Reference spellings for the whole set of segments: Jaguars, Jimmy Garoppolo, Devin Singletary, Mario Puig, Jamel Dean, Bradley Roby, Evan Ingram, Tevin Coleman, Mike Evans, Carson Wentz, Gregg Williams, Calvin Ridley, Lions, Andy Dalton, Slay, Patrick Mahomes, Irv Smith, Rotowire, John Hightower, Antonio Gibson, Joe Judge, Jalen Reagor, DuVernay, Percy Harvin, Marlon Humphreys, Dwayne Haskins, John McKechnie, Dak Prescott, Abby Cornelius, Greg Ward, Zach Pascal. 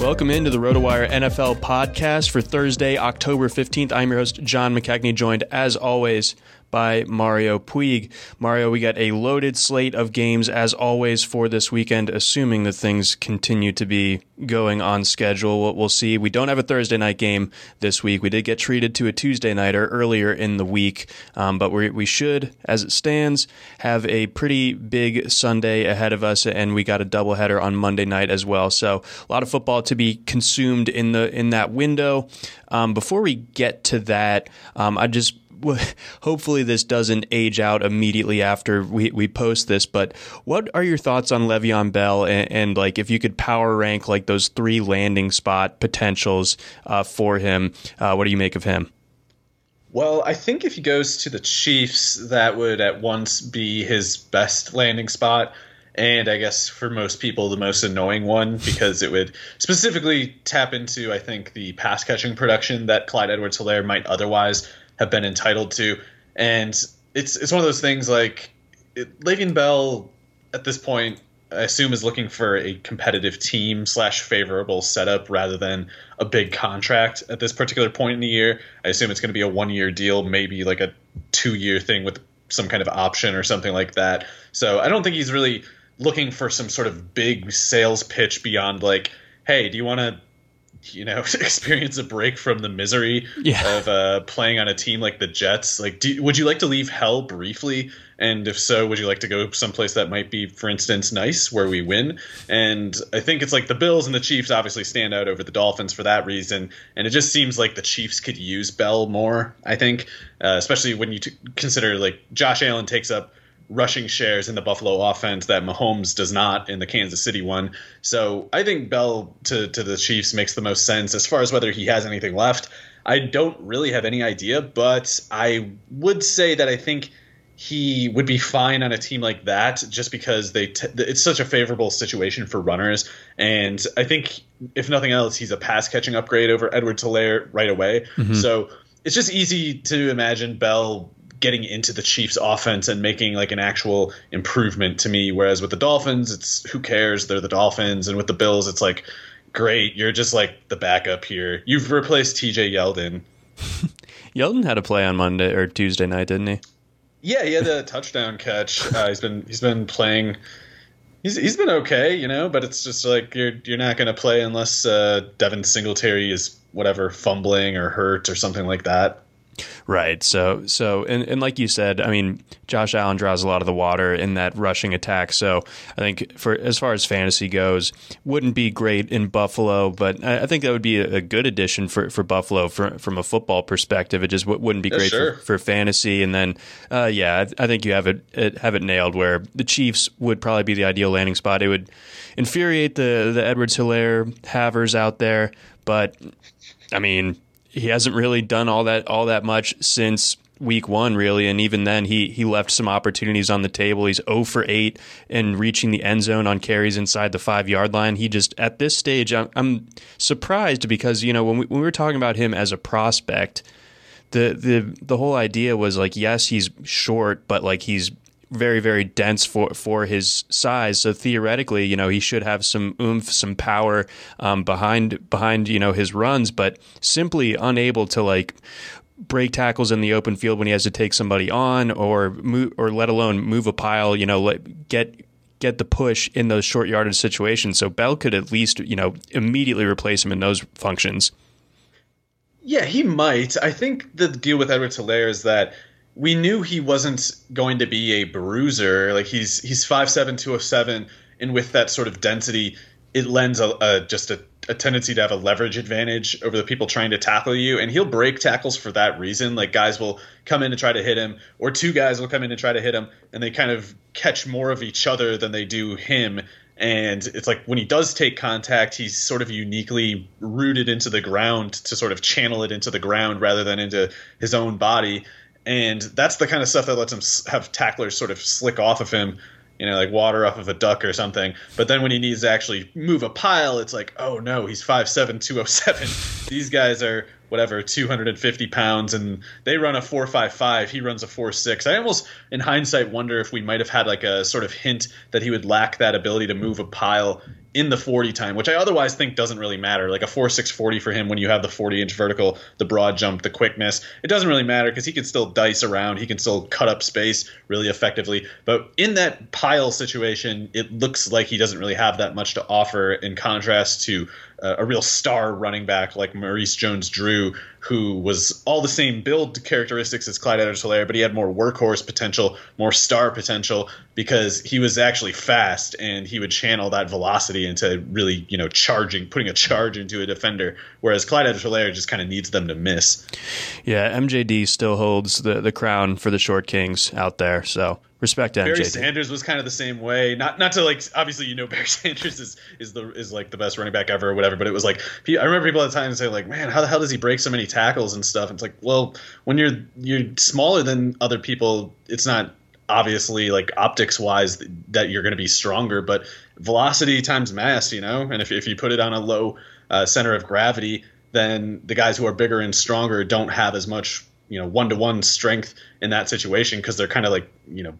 Welcome into the Rotowire NFL podcast for Thursday, October 15th. I'm your host, John McCagney, joined as always by Mario Puig. Mario, we got a loaded slate of games as always for this weekend, assuming that things continue to be going on schedule. We'll see. We don't have a Thursday night game this week. We did get treated to a Tuesday nighter earlier in the week, but we should, as it stands, have a pretty big Sunday ahead of us, and we got a doubleheader on Monday night as well. So a lot of football to be consumed in that window. Before we get to that, hopefully this doesn't age out immediately after we post this, but what are your thoughts on Le'Veon Bell and like if you could power rank like those three landing spot potentials for him? What do you make of him? Well, I think if he goes to the Chiefs, that would at once be his best landing spot. And I guess for most people, the most annoying one, because it would specifically tap into, I think, the pass catching production that Clyde Edwards-Helaire might otherwise have been entitled to. And it's one of those things like Le'Veon Bell at this point, I assume, is looking for a competitive team / favorable setup rather than a big contract at this particular point in the year. I assume it's going to be a 1-year deal, maybe like a 2-year thing with some kind of option or something like that. So I don't think he's really looking for some sort of big sales pitch beyond like, hey, do you want to, you know, experience a break from the misery of playing on a team like the Jets? Like, would you like to leave hell briefly? And if so, would you like to go someplace that might be, for instance, nice where we win? And I think it's like the Bills and the Chiefs obviously stand out over the Dolphins for that reason. And it just seems like the Chiefs could use Bell more, I think, especially when you consider like Josh Allen takes up rushing shares in the Buffalo offense that Mahomes does not in the Kansas City one. So I think Bell to the Chiefs makes the most sense. As far as whether he has anything left, I don't really have any idea, but I would say that I think he would be fine on a team like that just because it's such a favorable situation for runners. And I think, if nothing else, he's a pass-catching upgrade over Edwards-Helaire right away. Mm-hmm. So it's just easy to imagine Bell getting into the Chiefs' offense and making like an actual improvement to me. Whereas with the Dolphins, it's who cares? They're the Dolphins. And with the Bills, it's like, great, you're just like the backup here. You've replaced TJ Yeldon. Yeldon had a play on Monday or Tuesday night, didn't he? Yeah, he had a touchdown catch. He's been playing. He's been okay, you know. But it's just like you're not going to play unless Devin Singletary is whatever fumbling or hurt or something like that. Right. So and like you said, I mean, Josh Allen draws a lot of the water in that rushing attack. So I think for as far as fantasy goes, wouldn't be great in Buffalo, but I think that would be a good addition for Buffalo from a football perspective. It just wouldn't be great for fantasy. And then, I think you have it nailed where the Chiefs would probably be the ideal landing spot. It would infuriate the Edwards-Helaire havers out there, but I mean, he hasn't really done all that much since week one, really. And even then, he left some opportunities on the table. He's 0 for 8 in reaching the end zone on carries inside the 5-yard line. He just, at this stage, I'm surprised because, you know, when we were talking about him as a prospect, the whole idea was like, yes, he's short, but like he's very, very dense for his size. So theoretically, you know, he should have some oomph, some power behind, you know, his runs, but simply unable to like break tackles in the open field when he has to take somebody on or move, or let alone move a pile, you know, get the push in those short yardage situations. So Bell could at least, you know, immediately replace him in those functions. Yeah, he might. I think the deal with Edwards-Helaire is that we knew he wasn't going to be a bruiser. Like he's 5'7", 207, and with that sort of density, it lends a tendency to have a leverage advantage over the people trying to tackle you, and he'll break tackles for that reason. Like guys will come in and try to hit him, or two guys will come in and try to hit him, and they kind of catch more of each other than they do him. And it's like when he does take contact, he's sort of uniquely rooted into the ground to sort of channel it into the ground rather than into his own body. And that's the kind of stuff that lets him have tacklers sort of slick off of him, you know, like water off of a duck or something. But then when he needs to actually move a pile, it's like, oh, no, he's 5'7", 207. These guys are, whatever, 250 pounds, and they run a 4.55. He runs a 4.6. I almost, in hindsight, wonder if we might have had like a sort of hint that he would lack that ability to move a pile in the 40 time, which I otherwise think doesn't really matter. Like a 4.6 40 for him, when you have the 40-inch vertical, the broad jump, the quickness, it doesn't really matter because he can still dice around. He can still cut up space really effectively. But in that pile situation, it looks like he doesn't really have that much to offer, in contrast to a real star running back like Maurice Jones-Drew, who was all the same build characteristics as Clyde Edwards-Helaire, but he had more workhorse potential, more star potential, because he was actually fast and he would channel that velocity into really, you know, charging, putting a charge into a defender, whereas Clyde Edwards-Helaire just kind of needs them to miss. Yeah, MJD still holds the crown for the short kings out there, so respect to MJD. Barry Sanders was kind of the same way. Not to like, obviously, you know, Barry Sanders is like the best running back ever or whatever, but it was like, I remember people at the time saying like, man, how the hell does he break so many tackles and stuff? And it's like, well, when you're smaller than other people, it's not obviously like optics wise that you're going to be stronger, but velocity times mass, you know, and if you put it on a low center of gravity, then the guys who are bigger and stronger don't have as much, you know, one-to-one strength in that situation because they're kind of like, you know,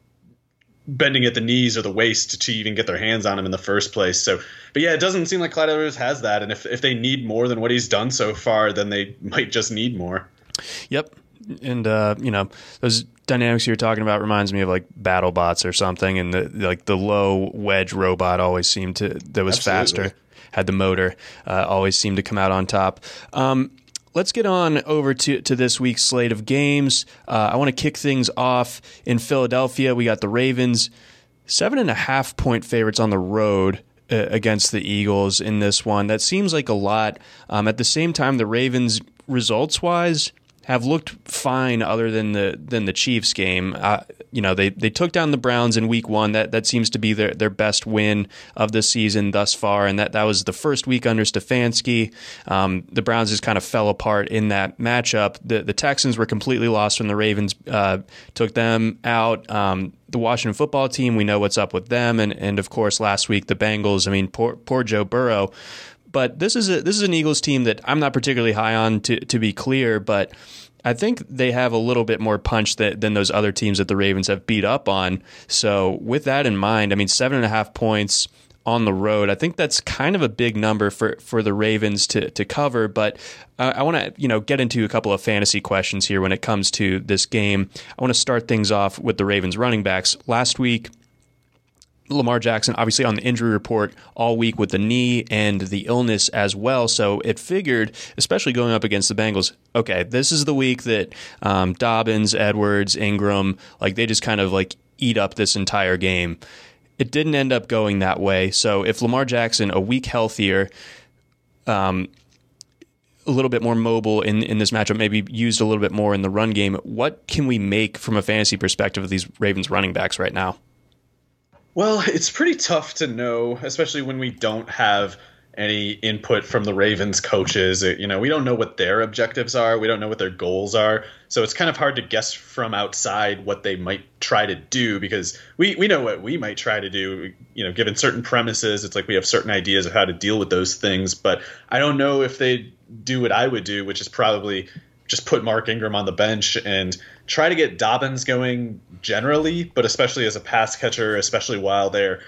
bending at the knees or the waist to even get their hands on him in the first place. So, but yeah, it doesn't seem like Clyde Edwards has that. And if they need more than what he's done so far, then they might just need more. Yep. And, you know, those dynamics you're talking about reminds me of like BattleBots or something. And the low wedge robot always seemed to, that was Absolutely. Faster, had the motor, always seemed to come out on top. Let's get on over to this week's slate of games. I want to kick things off in Philadelphia. We got the Ravens, 7.5-point favorites on the road against the Eagles in this one. That seems like a lot. At the same time, the Ravens, results-wise, have looked fine other than the Chiefs game. You know, they took down the Browns in week one. That seems to be their best win of the season thus far, and that was the first week under Stefanski. The Browns just kind of fell apart in that matchup. The Texans were completely lost when the Ravens took them out. The Washington football team, we know what's up with them, and of course last week the Bengals. I mean, poor Joe Burrow. But this is an Eagles team that I'm not particularly high on, to be clear, but I think they have a little bit more punch than those other teams that the Ravens have beat up on. So with that in mind, I mean, 7.5 points on the road, I think that's kind of a big number for the Ravens to cover. But I want to get into a couple of fantasy questions here when it comes to this game. I want to start things off with the Ravens running backs. Last week, Lamar Jackson, obviously on the injury report all week with the knee and the illness as well. So it figured, especially going up against the Bengals, okay, this is the week that Dobbins, Edwards, Ingram, they just kind of eat up this entire game. It didn't end up going that way. So if Lamar Jackson, a week healthier, a little bit more mobile in this matchup, maybe used a little bit more in the run game, what can we make from a fantasy perspective of these Ravens running backs right now? Well, it's pretty tough to know, especially when we don't have any input from the Ravens coaches. We don't know what their objectives are. We don't know what their goals are. So it's kind of hard to guess from outside what they might try to do, because we know what we might try to do. Given certain premises, it's like we have certain ideas of how to deal with those things. But I don't know if they do what I would do, which is probably just put Mark Ingram on the bench and try to get Dobbins going generally, but especially as a pass catcher, especially while they're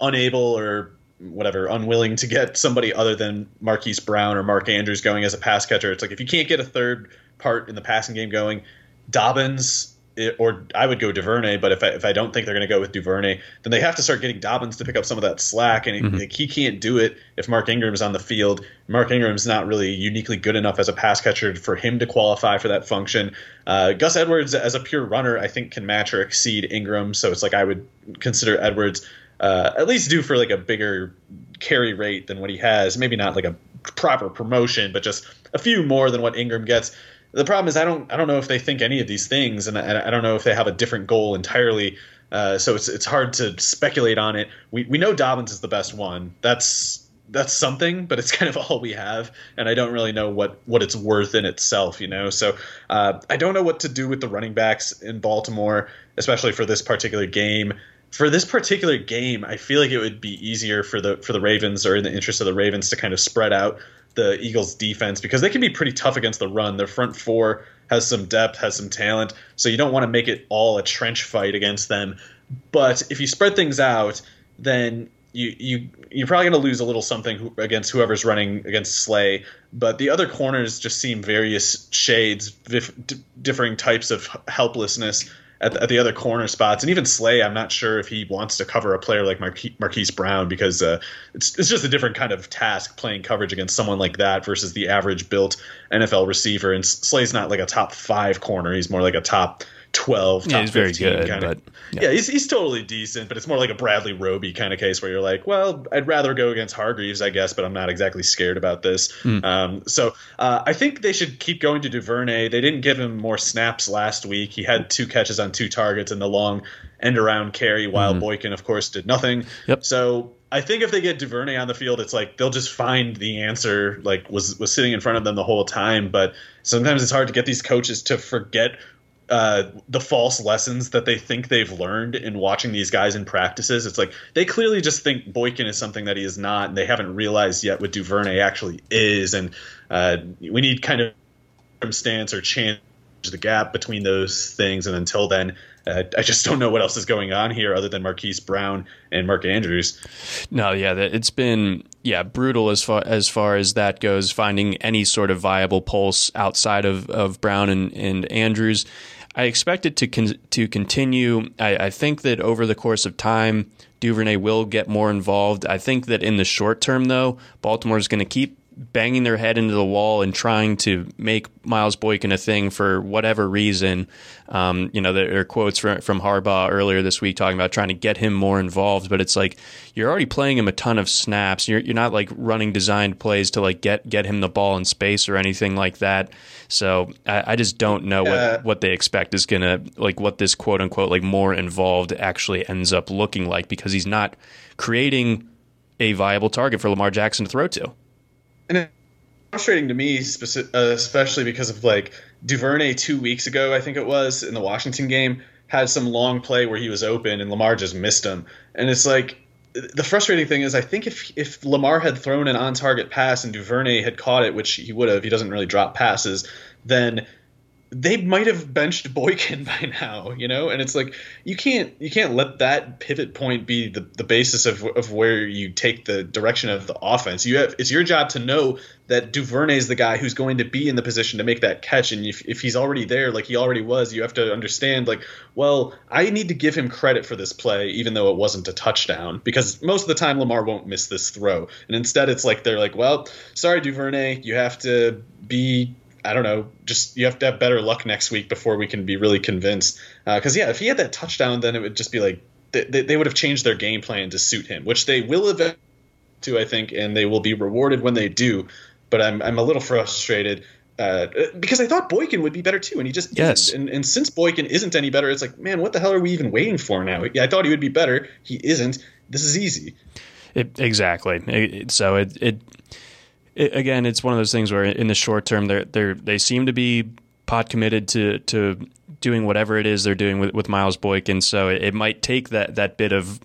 unable or whatever, unwilling to get somebody other than Marquise Brown or Mark Andrews going as a pass catcher. It's like, if you can't get a third part in the passing game going, Dobbins, or I would go DuVernay, but if I don't think they're going to go with DuVernay, then they have to start getting Dobbins to pick up some of that slack, and he can't do it if Mark Ingram's on the field. Mark Ingram's not really uniquely good enough as a pass catcher for him to qualify for that function. Gus Edwards, as a pure runner, I think can match or exceed Ingram, so it's like I would consider Edwards at least due for a bigger carry rate than what he has. Maybe not a proper promotion, but just a few more than what Ingram gets. The problem is I don't know if they think any of these things, and I don't know if they have a different goal entirely. So it's hard to speculate on it. We know Dobbins is the best one. That's something, but it's kind of all we have, and I don't really know what it's worth in itself, So I don't know what to do with the running backs in Baltimore, especially for this particular game. For this particular game, I feel like it would be easier for the Ravens, or in the interest of the Ravens, to kind of spread out the Eagles' defense, because they can be pretty tough against the run. Their front four has some depth, has some talent, so you don't want to make it all a trench fight against them. But if you spread things out, then you're probably going to lose a little something against whoever's running against Slay. But the other corners just seem various shades, differing types of helplessness at the other corner spots. And even Slay, I'm not sure if he wants to cover a player like Marquise Brown, because it's just a different kind of task playing coverage against someone like that versus the average built NFL receiver. And Slay's not a top 5 corner. He's more like a top 12, top 15. Very good, kind of. Yeah, he's totally decent, but it's more like a Bradley Roby kind of case where you're like, well, I'd rather go against Hargreaves, I guess, but I'm not exactly scared about this. So I think they should keep going to DuVernay. They didn't give him more snaps last week. He had 2 catches on 2 targets in the long end-around carry, while Boykin, of course, did nothing. Yep. So I think if they get DuVernay on the field, it's like they'll just find the answer, was sitting in front of them the whole time. But sometimes it's hard to get these coaches to forget the false lessons that they think they've learned in watching these guys in practices. It's like they clearly just think Boykin is something that he is not, and they haven't realized yet what DuVernay actually is. And we need kind of circumstance or chance to the gap between those things. And until then, I just don't know what else is going on here other than Marquise Brown and Mark Andrews. No, yeah, it's been brutal as far as that goes, finding any sort of viable pulse outside of Brown and Andrews. I expect it to continue. I think that over the course of time, DuVernay will get more involved. I think that in the short term, though, Baltimore is going to keep banging their head into the wall and trying to make Myles Boykin a thing for whatever reason. You know, there are quotes from Harbaugh earlier this week talking about trying to get him more involved, but it's like you're already playing him a ton of snaps. You're not like running designed plays to like get him the ball in space or anything like that. So I just don't know what they expect is gonna, like, what this quote unquote like more involved actually ends up looking like, because he's not creating a viable target for Lamar Jackson to throw to. And it's frustrating to me, especially because of like DuVernay 2 weeks ago, I think it was, in the Washington game, had some long play where he was open and Lamar just missed him. And it's like, the frustrating thing is, I think if Lamar had thrown an on-target pass and DuVernay had caught it, which he would have, he doesn't really drop passes, then they might have benched Boykin by now, you know? And it's like, you can't let that pivot point be the basis of where you take the direction of the offense. It's your job to know that DuVernay is the guy who's going to be in the position to make that catch. And if he's already there, like he already was, you have to understand, like, well, I need to give him credit for this play, even though it wasn't a touchdown, because most of the time Lamar won't miss this throw. And instead it's like, they're like, well, sorry, DuVernay, you have to be, I don't know, just you have to have better luck next week before we can be really convinced. Because, if he had that touchdown, then it would just be like they would have changed their game plan to suit him, which they will eventually do, I think, and they will be rewarded when they do. But I'm a little frustrated because I thought Boykin would be better too, and he just isn't. And since Boykin isn't any better, it's like, man, what the hell are we even waiting for now? I thought he would be better. He isn't. This is easy. Exactly. Again, it's one of those things where in the short term, they seem to be pot committed to doing whatever it is they're doing with Myles Boykin. So it might take that bit of,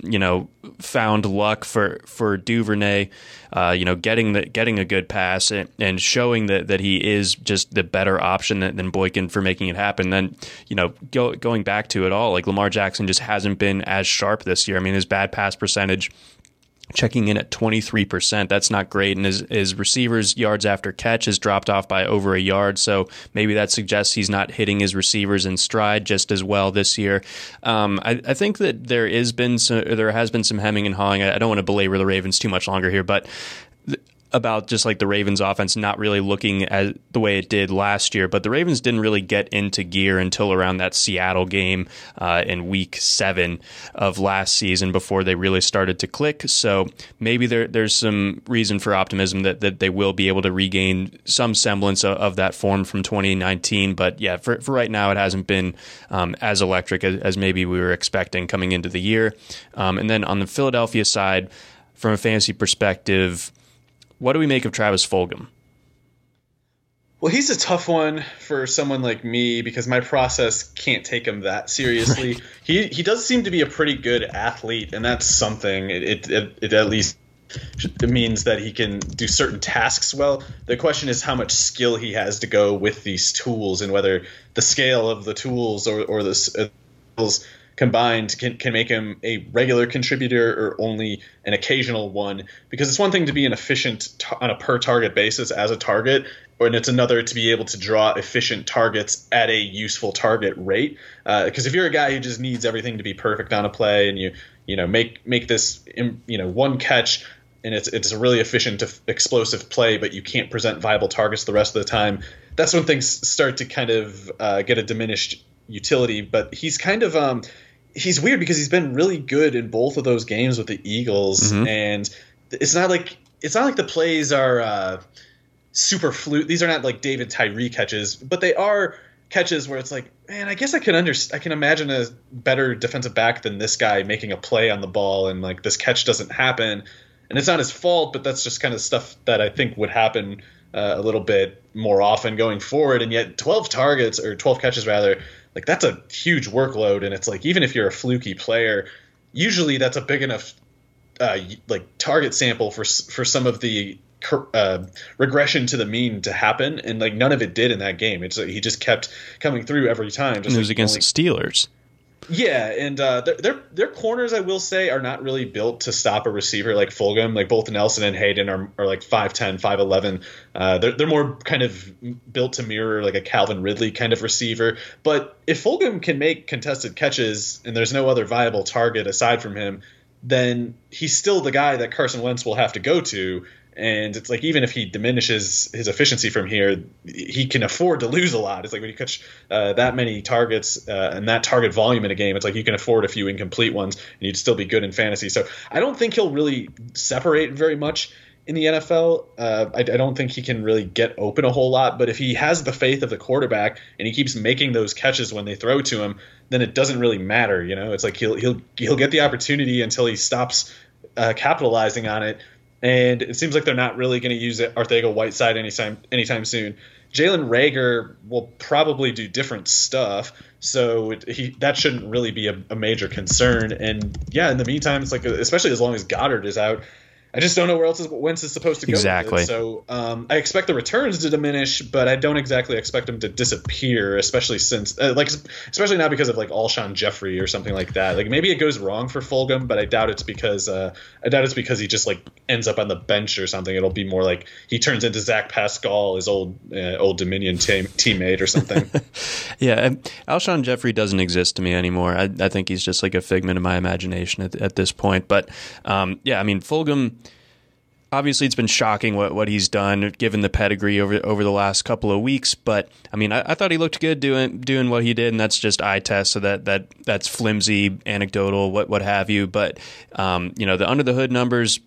found luck for DuVernay, getting a good pass and showing that he is just the better option than Boykin for making it happen. Then, going back to it all, like Lamar Jackson just hasn't been as sharp this year. I mean, his bad pass percentage, checking in at 23%. That's not great. And his receivers' yards after catch has dropped off by over a yard. So maybe that suggests he's not hitting his receivers in stride just as well this year. I think that there has been some hemming and hawing. I don't want to belabor the Ravens too much longer here, but about just like the Ravens offense not really looking as the way it did last year, but the Ravens didn't really get into gear until around that Seattle game in week 7 of last season before they really started to click. So maybe there's some reason for optimism that they will be able to regain some semblance of that form from 2019. But yeah, for right now, it hasn't been as electric as maybe we were expecting coming into the year. And then on the Philadelphia side, from a fantasy perspective, what do we make of Travis Fulgham? Well, he's a tough one for someone like me because my process can't take him that seriously. Right. He does seem to be a pretty good athlete, and that's something. It at least means that he can do certain tasks well. The question is how much skill he has to go with these tools and whether the scale of the tools or the skills combined can make him a regular contributor or only an occasional one, because it's one thing to be an efficient on a per-target basis as a target, and it's another to be able to draw efficient targets at a useful target rate. Because if you're a guy who just needs everything to be perfect on a play and you make this one catch and it's a really efficient explosive play, but you can't present viable targets the rest of the time, that's when things start to kind of get a diminished utility. But he's kind of he's weird because he's been really good in both of those games with the Eagles, mm-hmm. and it's not like the plays are super fluid. These are not like David Tyree catches, but they are catches where it's like, man, I guess I can imagine a better defensive back than this guy making a play on the ball, and like this catch doesn't happen, and it's not his fault, but that's just kind of stuff that I think would happen a little bit more often going forward. And yet 12 catches, like that's a huge workload. And it's like, even if you're a fluky player, usually that's a big enough like target sample for some of the regression to the mean to happen. And like none of it did in that game. It's like he just kept coming through every time. Just, and it was like against the Steelers. Yeah, and their corners, I will say, are not really built to stop a receiver like Fulgham. Like both Nelson and Hayden are like 5'10", 5'11". They're more kind of built to mirror like a Calvin Ridley kind of receiver. But if Fulgham can make contested catches and there's no other viable target aside from him, then he's still the guy that Carson Wentz will have to go to. And it's like, even if he diminishes his efficiency from here, he can afford to lose a lot. It's like when you catch that many targets and that target volume in a game, it's like you can afford a few incomplete ones and you'd still be good in fantasy. So I don't think he'll really separate very much in the NFL. I don't think he can really get open a whole lot. But if he has the faith of the quarterback and he keeps making those catches when they throw to him, then it doesn't really matter. You know, it's like he'll get the opportunity until he stops capitalizing on it. And it seems like they're not really going to use Arcega-Whiteside anytime soon. Jalen Reagor will probably do different stuff, so that shouldn't really be a major concern. And yeah, in the meantime, it's like, especially as long as Goddard is out, I just don't know where else Wentz is supposed to go. Exactly. So I expect the returns to diminish, but I don't exactly expect them to disappear, especially since especially not because of like Alshon Jeffrey or something like that. Like maybe it goes wrong for Fulgham, but I doubt it's because he just like ends up on the bench or something. It'll be more like he turns into Zach Pascal, his old Dominion teammate or something. Yeah, Alshon Jeffrey doesn't exist to me anymore. I think he's just like a figment of my imagination at this point. But yeah, I mean, Fulgham. Obviously, it's been shocking what he's done, given the pedigree over the last couple of weeks. But I mean, I thought he looked good doing what he did, and that's just eye test. So that's flimsy, anecdotal, what have you. But you know, the under the hood numbers,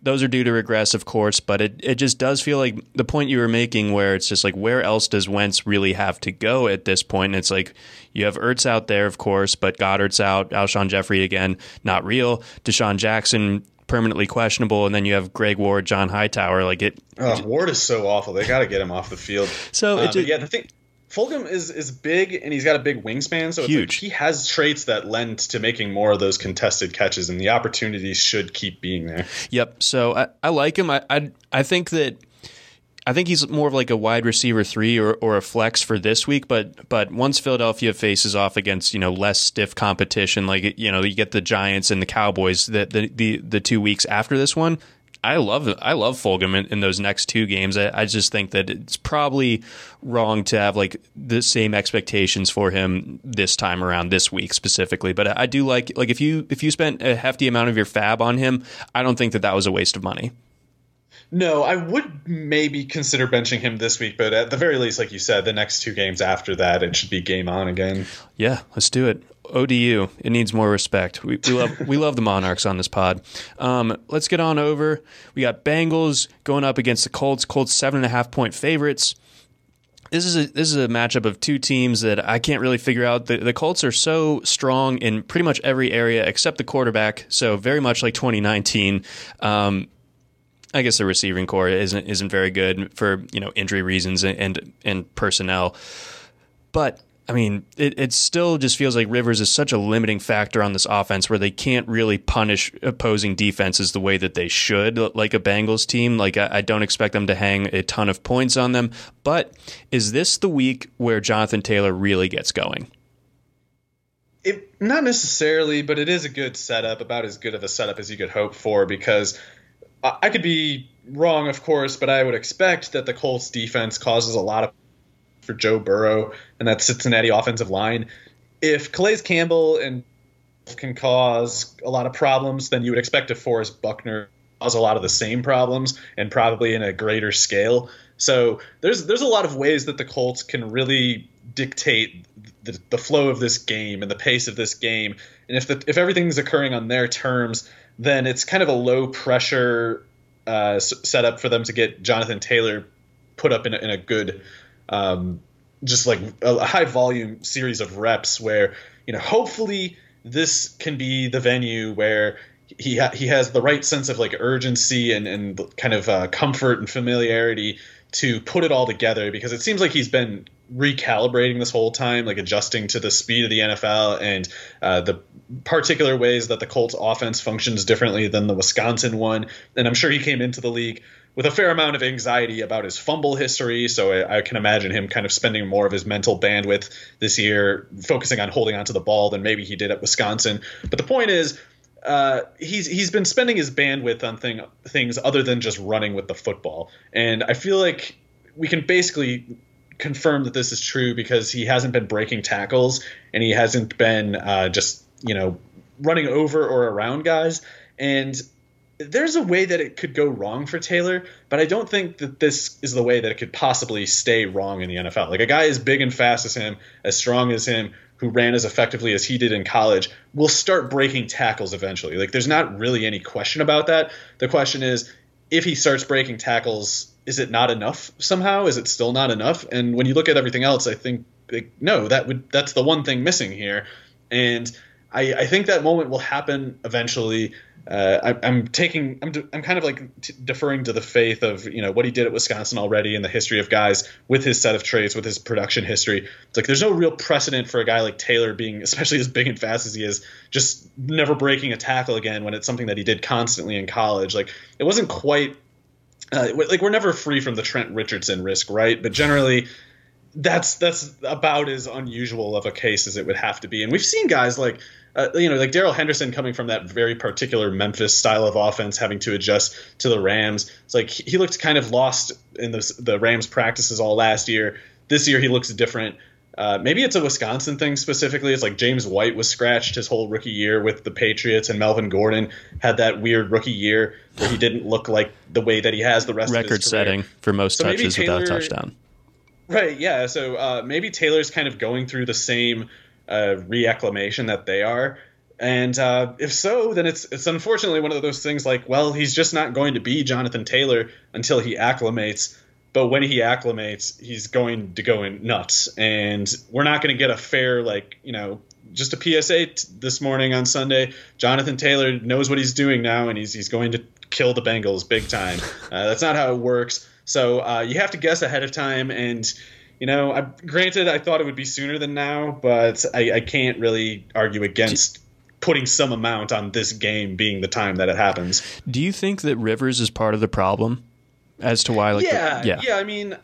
those are due to regress, of course. But it just does feel like the point you were making, where it's just like, where else does Wentz really have to go at this point? And it's like, you have Ertz out there, of course, but Goddard's out, Alshon Jeffrey again, not real, Deshaun Jackson permanently questionable, and then you have Greg Ward, John Hightower. Like Ward is so awful. They got to get him off the field. So the thing, Fulgham is big, and he's got a big wingspan. So huge. It's like he has traits that lend to making more of those contested catches, and the opportunities should keep being there. Yep. So I like him. I think he's more of like a wide receiver 3 or a flex for this week, but once Philadelphia faces off against, you know, less stiff competition, like, you know, you get the Giants and the Cowboys the 2 weeks after this one, I love Fulgham in those next two games. I just think that it's probably wrong to have like the same expectations for him this time around, this week specifically. But I do like if you spent a hefty amount of your fab on him, I don't think that was a waste of money. No, I would maybe consider benching him this week, but at the very least, like you said, the next two games after that, it should be game on again. Yeah, let's do it. ODU, it needs more respect. We love the Monarchs on this pod. Let's get on over. We got Bengals going up against the Colts. Colts 7.5-point favorites. This is a matchup of two teams that I can't really figure out. The Colts are so strong in pretty much every area except the quarterback. So very much like 2019. I guess the receiving core isn't very good for, you know, injury reasons and personnel. But I mean, it still just feels like Rivers is such a limiting factor on this offense, where they can't really punish opposing defenses the way that they should, like a Bengals team. Like, I don't expect them to hang a ton of points on them. But is this the week where Jonathan Taylor really gets going? Not necessarily, but it is a good setup, about as good of a setup as you could hope for, because I could be wrong, of course, but I would expect that the Colts defense causes a lot for Joe Burrow and that Cincinnati offensive line. If Calais Campbell and can cause a lot of problems, then you would expect DeForest Buckner to cause a lot of the same problems, and probably in a greater scale. So there's a lot of ways that the Colts can really dictate the flow of this game and the pace of this game. And if everything's occurring on their terms, then it's kind of a low pressure setup for them to get Jonathan Taylor put up in a good, just like a high volume series of reps, where, you know, hopefully this can be the venue where he has the right sense of like urgency and kind of comfort and familiarity to put it all together, because it seems like he's been recalibrating this whole time, like adjusting to the speed of the NFL and the particular ways that the Colts offense functions differently than the Wisconsin one. And I'm sure he came into the league with a fair amount of anxiety about his fumble history. So I can imagine him kind of spending more of his mental bandwidth this year focusing on holding onto the ball than maybe he did at Wisconsin. But the point is, he's been spending his bandwidth on things other than just running with the football. And I feel like we can basically confirm that this is true, because he hasn't been breaking tackles and he hasn't been just, you know, running over or around guys. And there's a way that it could go wrong for Taylor, but I don't think that this is the way that it could possibly stay wrong in the NFL. Like, a guy as big and fast as him, as strong as him, who ran as effectively as he did in college, will start breaking tackles eventually. Like, there's not really any question about that. The question is, if he starts breaking tackles, is it not enough somehow? Is it still not enough? And when you look at everything else, I think, like, no, that's the one thing missing here. And I think that moment will happen eventually. I'm kind of like deferring to the faith of, you know, what he did at Wisconsin already and the history of guys with his set of traits, with his production history. It's like, there's no real precedent for a guy like Taylor being, especially as big and fast as he is, just never breaking a tackle again when it's something that he did constantly in college. Like, it wasn't quite, like, we're never free from the Trent Richardson risk, right? But generally, that's about as unusual of a case as it would have to be. And we've seen guys like, like Darrell Henderson coming from that very particular Memphis style of offense, having to adjust to the Rams. It's like he looked kind of lost in the Rams practices all last year. This year he looks different. Maybe it's a Wisconsin thing specifically. It's like James White was scratched his whole rookie year with the Patriots, and Melvin Gordon had that weird rookie year where he didn't look like the way that he has the rest of his career. Record-setting for most touches without a touchdown. Right, yeah. So maybe Taylor's kind of going through the same reacclimation that they are, and if so, then it's unfortunately one of those things like, well, he's just not going to be Jonathan Taylor until he acclimates. But when he acclimates, he's going to go in nuts, and we're not going to get a fair, like, you know, just a PSA this morning on Sunday. Jonathan Taylor knows what he's doing now, and he's going to kill the Bengals big time. That's not how it works. So you have to guess ahead of time, and, you know, granted, I thought it would be sooner than now, but I can't really argue against putting some amount on this game being the time that it happens. Do you think that Rivers is part of the problem? As to why, like, I mean,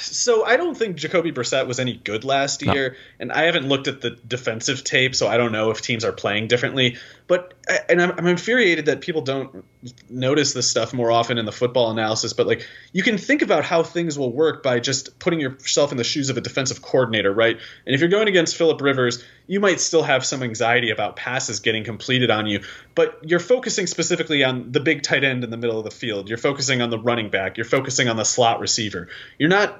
so I don't think Jacoby Brissett was any good last year, and I haven't looked at the defensive tape, so I don't know if teams are playing differently. But I'm infuriated that people don't notice this stuff more often in the football analysis. But, like, you can think about how things will work by just putting yourself in the shoes of a defensive coordinator, right? And if you're going against Phillip Rivers, you might still have some anxiety about passes getting completed on you, but you're focusing specifically on the big tight end in the middle of the field. You're focusing on the running back. You're focusing on the slot receiver. You're not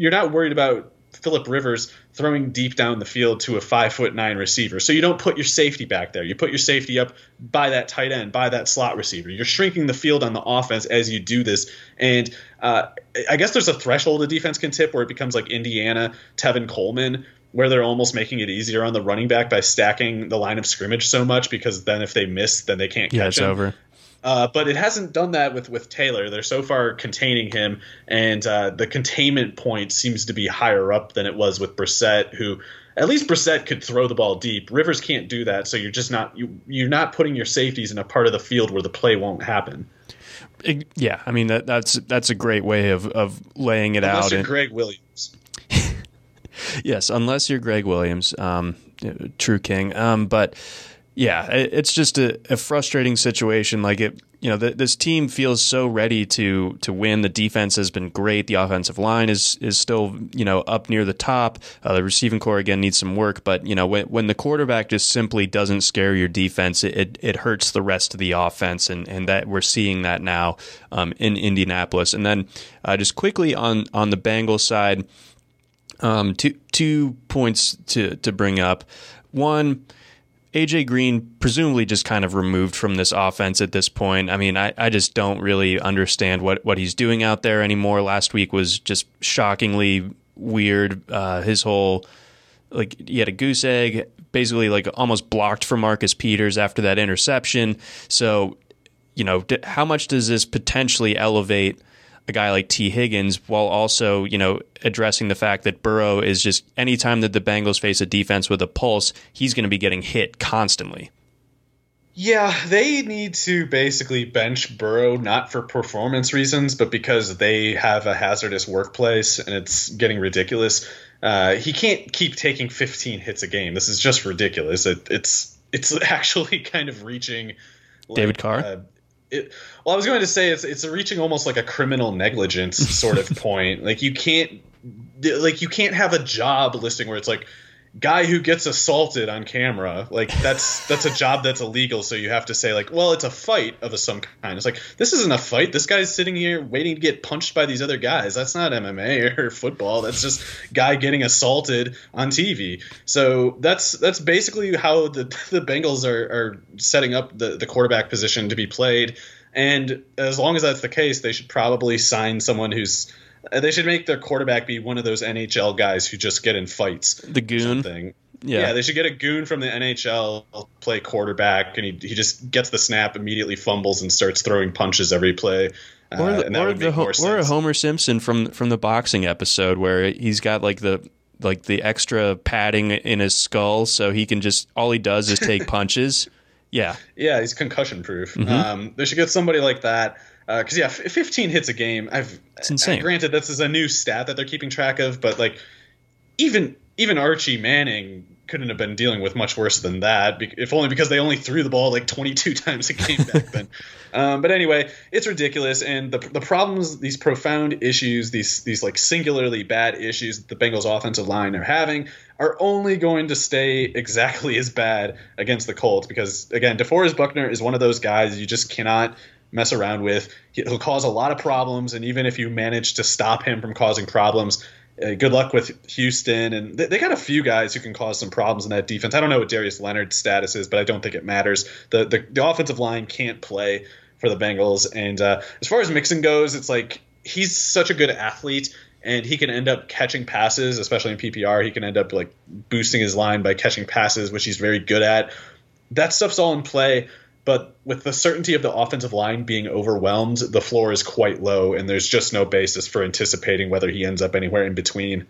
worried about Phillip Rivers throwing deep down the field to a 5'9" receiver. So you don't put your safety back there. You put your safety up by that tight end, by that slot receiver. You're shrinking the field on the offense as you do this. And I guess there's a threshold a defense can tip where it becomes like Indiana, Tevin Coleman, where they're almost making it easier on the running back by stacking the line of scrimmage so much, because then if they miss, then they can't catch him. Yeah, it's over. But it hasn't done that with Taylor. They're so far containing him, and the containment point seems to be higher up than it was with Brissett, who at least Brissett could throw the ball deep. Rivers can't do that, so you're not putting your safeties in a part of the field where the play won't happen. Yeah, I mean, that's a great way of laying it out. Unless you're Gregg Williams. Yes, unless you're Gregg Williams, true king. But yeah, it's just a frustrating situation. Like, it, you know, this team feels so ready to win. The defense has been great. The offensive line is still, you know, up near the top. The receiving core again needs some work. But, you know, when the quarterback just simply doesn't scare your defense, it hurts the rest of the offense, and that we're seeing that now in Indianapolis. And then just quickly on the Bengals side. Two points to bring up. One, A.J. Green presumably just kind of removed from this offense at this point. I mean, I just don't really understand what he's doing out there anymore. Last week was just shockingly weird. His whole, like, he had a goose egg, basically, like, almost blocked for Marcus Peters after that interception. So, you know, how much does this potentially elevate a guy like T. Higgins, while also, you know, addressing the fact that Burrow is just, anytime that the Bengals face a defense with a pulse, he's going to be getting hit constantly. Yeah, they need to basically bench Burrow, not for performance reasons, but because they have a hazardous workplace and it's getting ridiculous. He can't keep taking 15 hits a game. This is just ridiculous. It's actually kind of reaching, like, David Carr. Well, I was going to say it's reaching almost like a criminal negligence sort of point. Like, you can't have a job listing where it's like, guy who gets assaulted on camera, like that's a job that's illegal. So you have to say like, well, it's a fight of some kind. It's like, this isn't a fight. This guy's sitting here waiting to get punched by these other guys. That's not MMA or football. That's just guy getting assaulted on TV. So that's basically how the Bengals are setting up the quarterback position to be played. And as long as that's the case, they should probably sign someone who's, they should make their quarterback be one of those NHL guys who just get in fights. The goon thing. Yeah, they should get a goon from the NHL, play quarterback, and he just gets the snap, immediately fumbles, and starts throwing punches every play. Or a Homer Simpson from the boxing episode where he's got like the extra padding in his skull, so he can just, all he does is take punches. Yeah, he's concussion proof. Mm-hmm. They should get somebody like that. Because 15 hits a game. It's insane. Granted, this is a new stat that they're keeping track of, but like even Archie Manning couldn't have been dealing with much worse than that, if only because they only threw the ball like 22 times a game back then. But anyway, it's ridiculous, and the problems, these profound issues, these like singularly bad issues that the Bengals offensive line are having are only going to stay exactly as bad against the Colts because, again, DeForest Buckner is one of those guys you just cannot mess around with. He'll cause a lot of problems, and even if you manage to stop him from causing problems, good luck with Houston. And they got a few guys who can cause some problems in that defense. I don't know what Darius Leonard's status is, but I don't think it matters. The offensive line can't play for the Bengals. And as far as Mixon goes, it's like he's such a good athlete, and he can end up catching passes, especially in PPR. He can end up like boosting his line by catching passes, which he's very good at. That stuff's all in play. But with the certainty of the offensive line being overwhelmed, the floor is quite low, and there's just no basis for anticipating whether he ends up anywhere in between.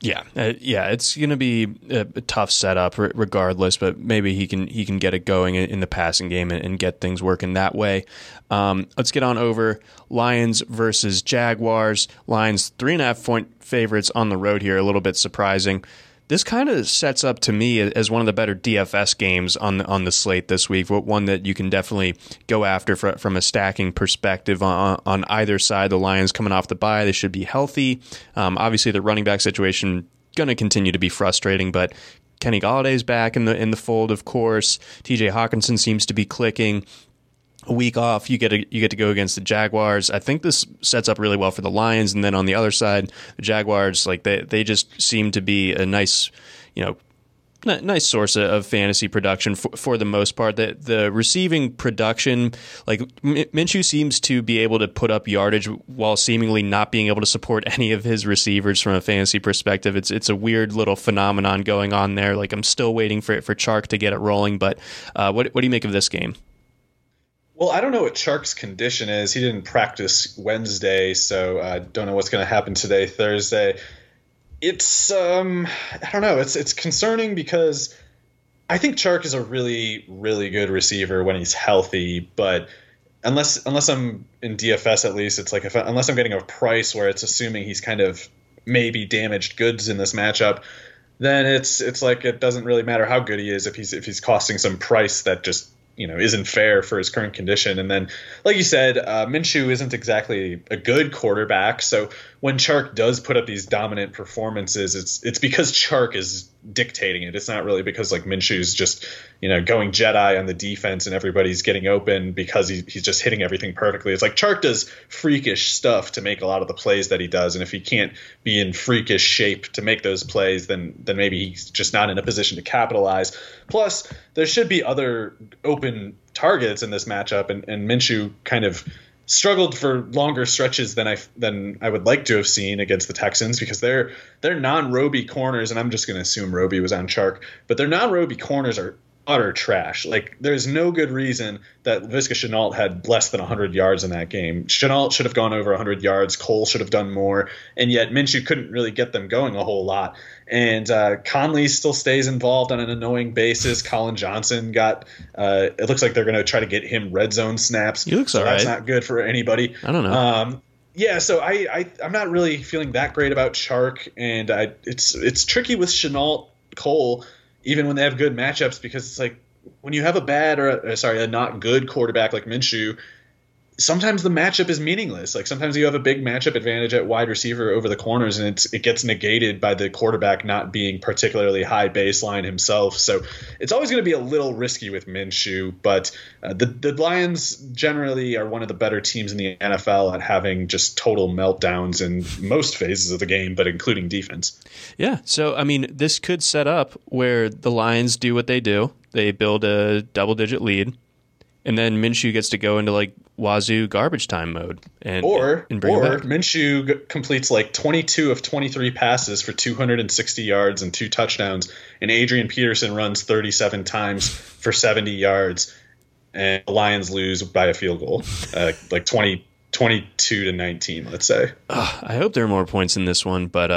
Yeah, it's going to be a tough setup regardless, but maybe he can get it going in the passing game and get things working that way. Let's get on over Lions versus Jaguars. Lions 3.5-point favorites on the road here, a little bit surprising. This kind of sets up to me as one of the better DFS games on the slate this week, one that you can definitely go after from a stacking perspective on either side. The Lions coming off the bye, they should be healthy. Obviously, the running back situation going to continue to be frustrating, but Kenny Galladay's back in the fold, of course. TJ Hawkinson seems to be clicking. A week off, you get to go against the Jaguars. I think this sets up really well for the Lions, and then on the other side, the Jaguars, like they just seem to be a nice, nice source of fantasy production for the most part. The receiving production, like Minshew seems to be able to put up yardage while seemingly not being able to support any of his receivers from a fantasy perspective. It's a weird little phenomenon going on there. Like I'm still waiting for Chark to get it rolling, but what do you make of this game? Well, I don't know what Chark's condition is. He didn't practice Wednesday, so I don't know what's going to happen today, Thursday. It's I don't know. It's concerning because I think Chark is a really, really good receiver when he's healthy, but unless I'm in DFS at least, it's like unless I'm getting a price where it's assuming he's kind of maybe damaged goods in this matchup, then it's like it doesn't really matter how good he is if he's costing some price that just isn't fair for his current condition. And then, like you said, Minshew isn't exactly a good quarterback. So when Chark does put up these dominant performances, it's because Chark is dictating it. It's not really because like Minshew's just, going Jedi on the defense and everybody's getting open because he's just hitting everything perfectly. It's like Chark does freakish stuff to make a lot of the plays that he does. And if he can't be in freakish shape to make those plays, then maybe he's just not in a position to capitalize. Plus, there should be other open targets in this matchup, and Minshew kind of struggled for longer stretches than I would like to have seen against the Texans because their non-Roby corners, and I'm just going to assume Roby was on Chark, but their non-Roby corners are utter trash. Like there's no good reason that Laviska Shenault had less than 100 yards in that game. Shenault should have gone over 100 yards. Cole should have done more, and yet Minshew couldn't really get them going a whole lot. And Conley still stays involved on an annoying basis. Colin Johnson got it looks like they're going to try to get him red zone snaps. He looks so all right. That's not good for anybody. I don't know. So I'm not really feeling that great about Chark, and it's tricky with Shenault, Cole, even when they have good matchups, because it's like when you have a not good quarterback like Minshew, sometimes the matchup is meaningless. Like sometimes you have a big matchup advantage at wide receiver over the corners, and it gets negated by the quarterback not being particularly high baseline himself. So it's always going to be a little risky with Minshew, but the Lions generally are one of the better teams in the NFL at having just total meltdowns in most phases of the game, but including defense. Yeah. So, I mean, this could set up where the Lions do what they do. They build a double-digit lead. And then Minshew gets to go into like wazoo garbage time mode, and Minshew completes like 22 of 23 passes for 260 yards and 2 touchdowns, and Adrian Peterson runs 37 times for 70 yards, and the Lions lose by a field goal, like 22-19, let's say. I hope there are more points in this one, but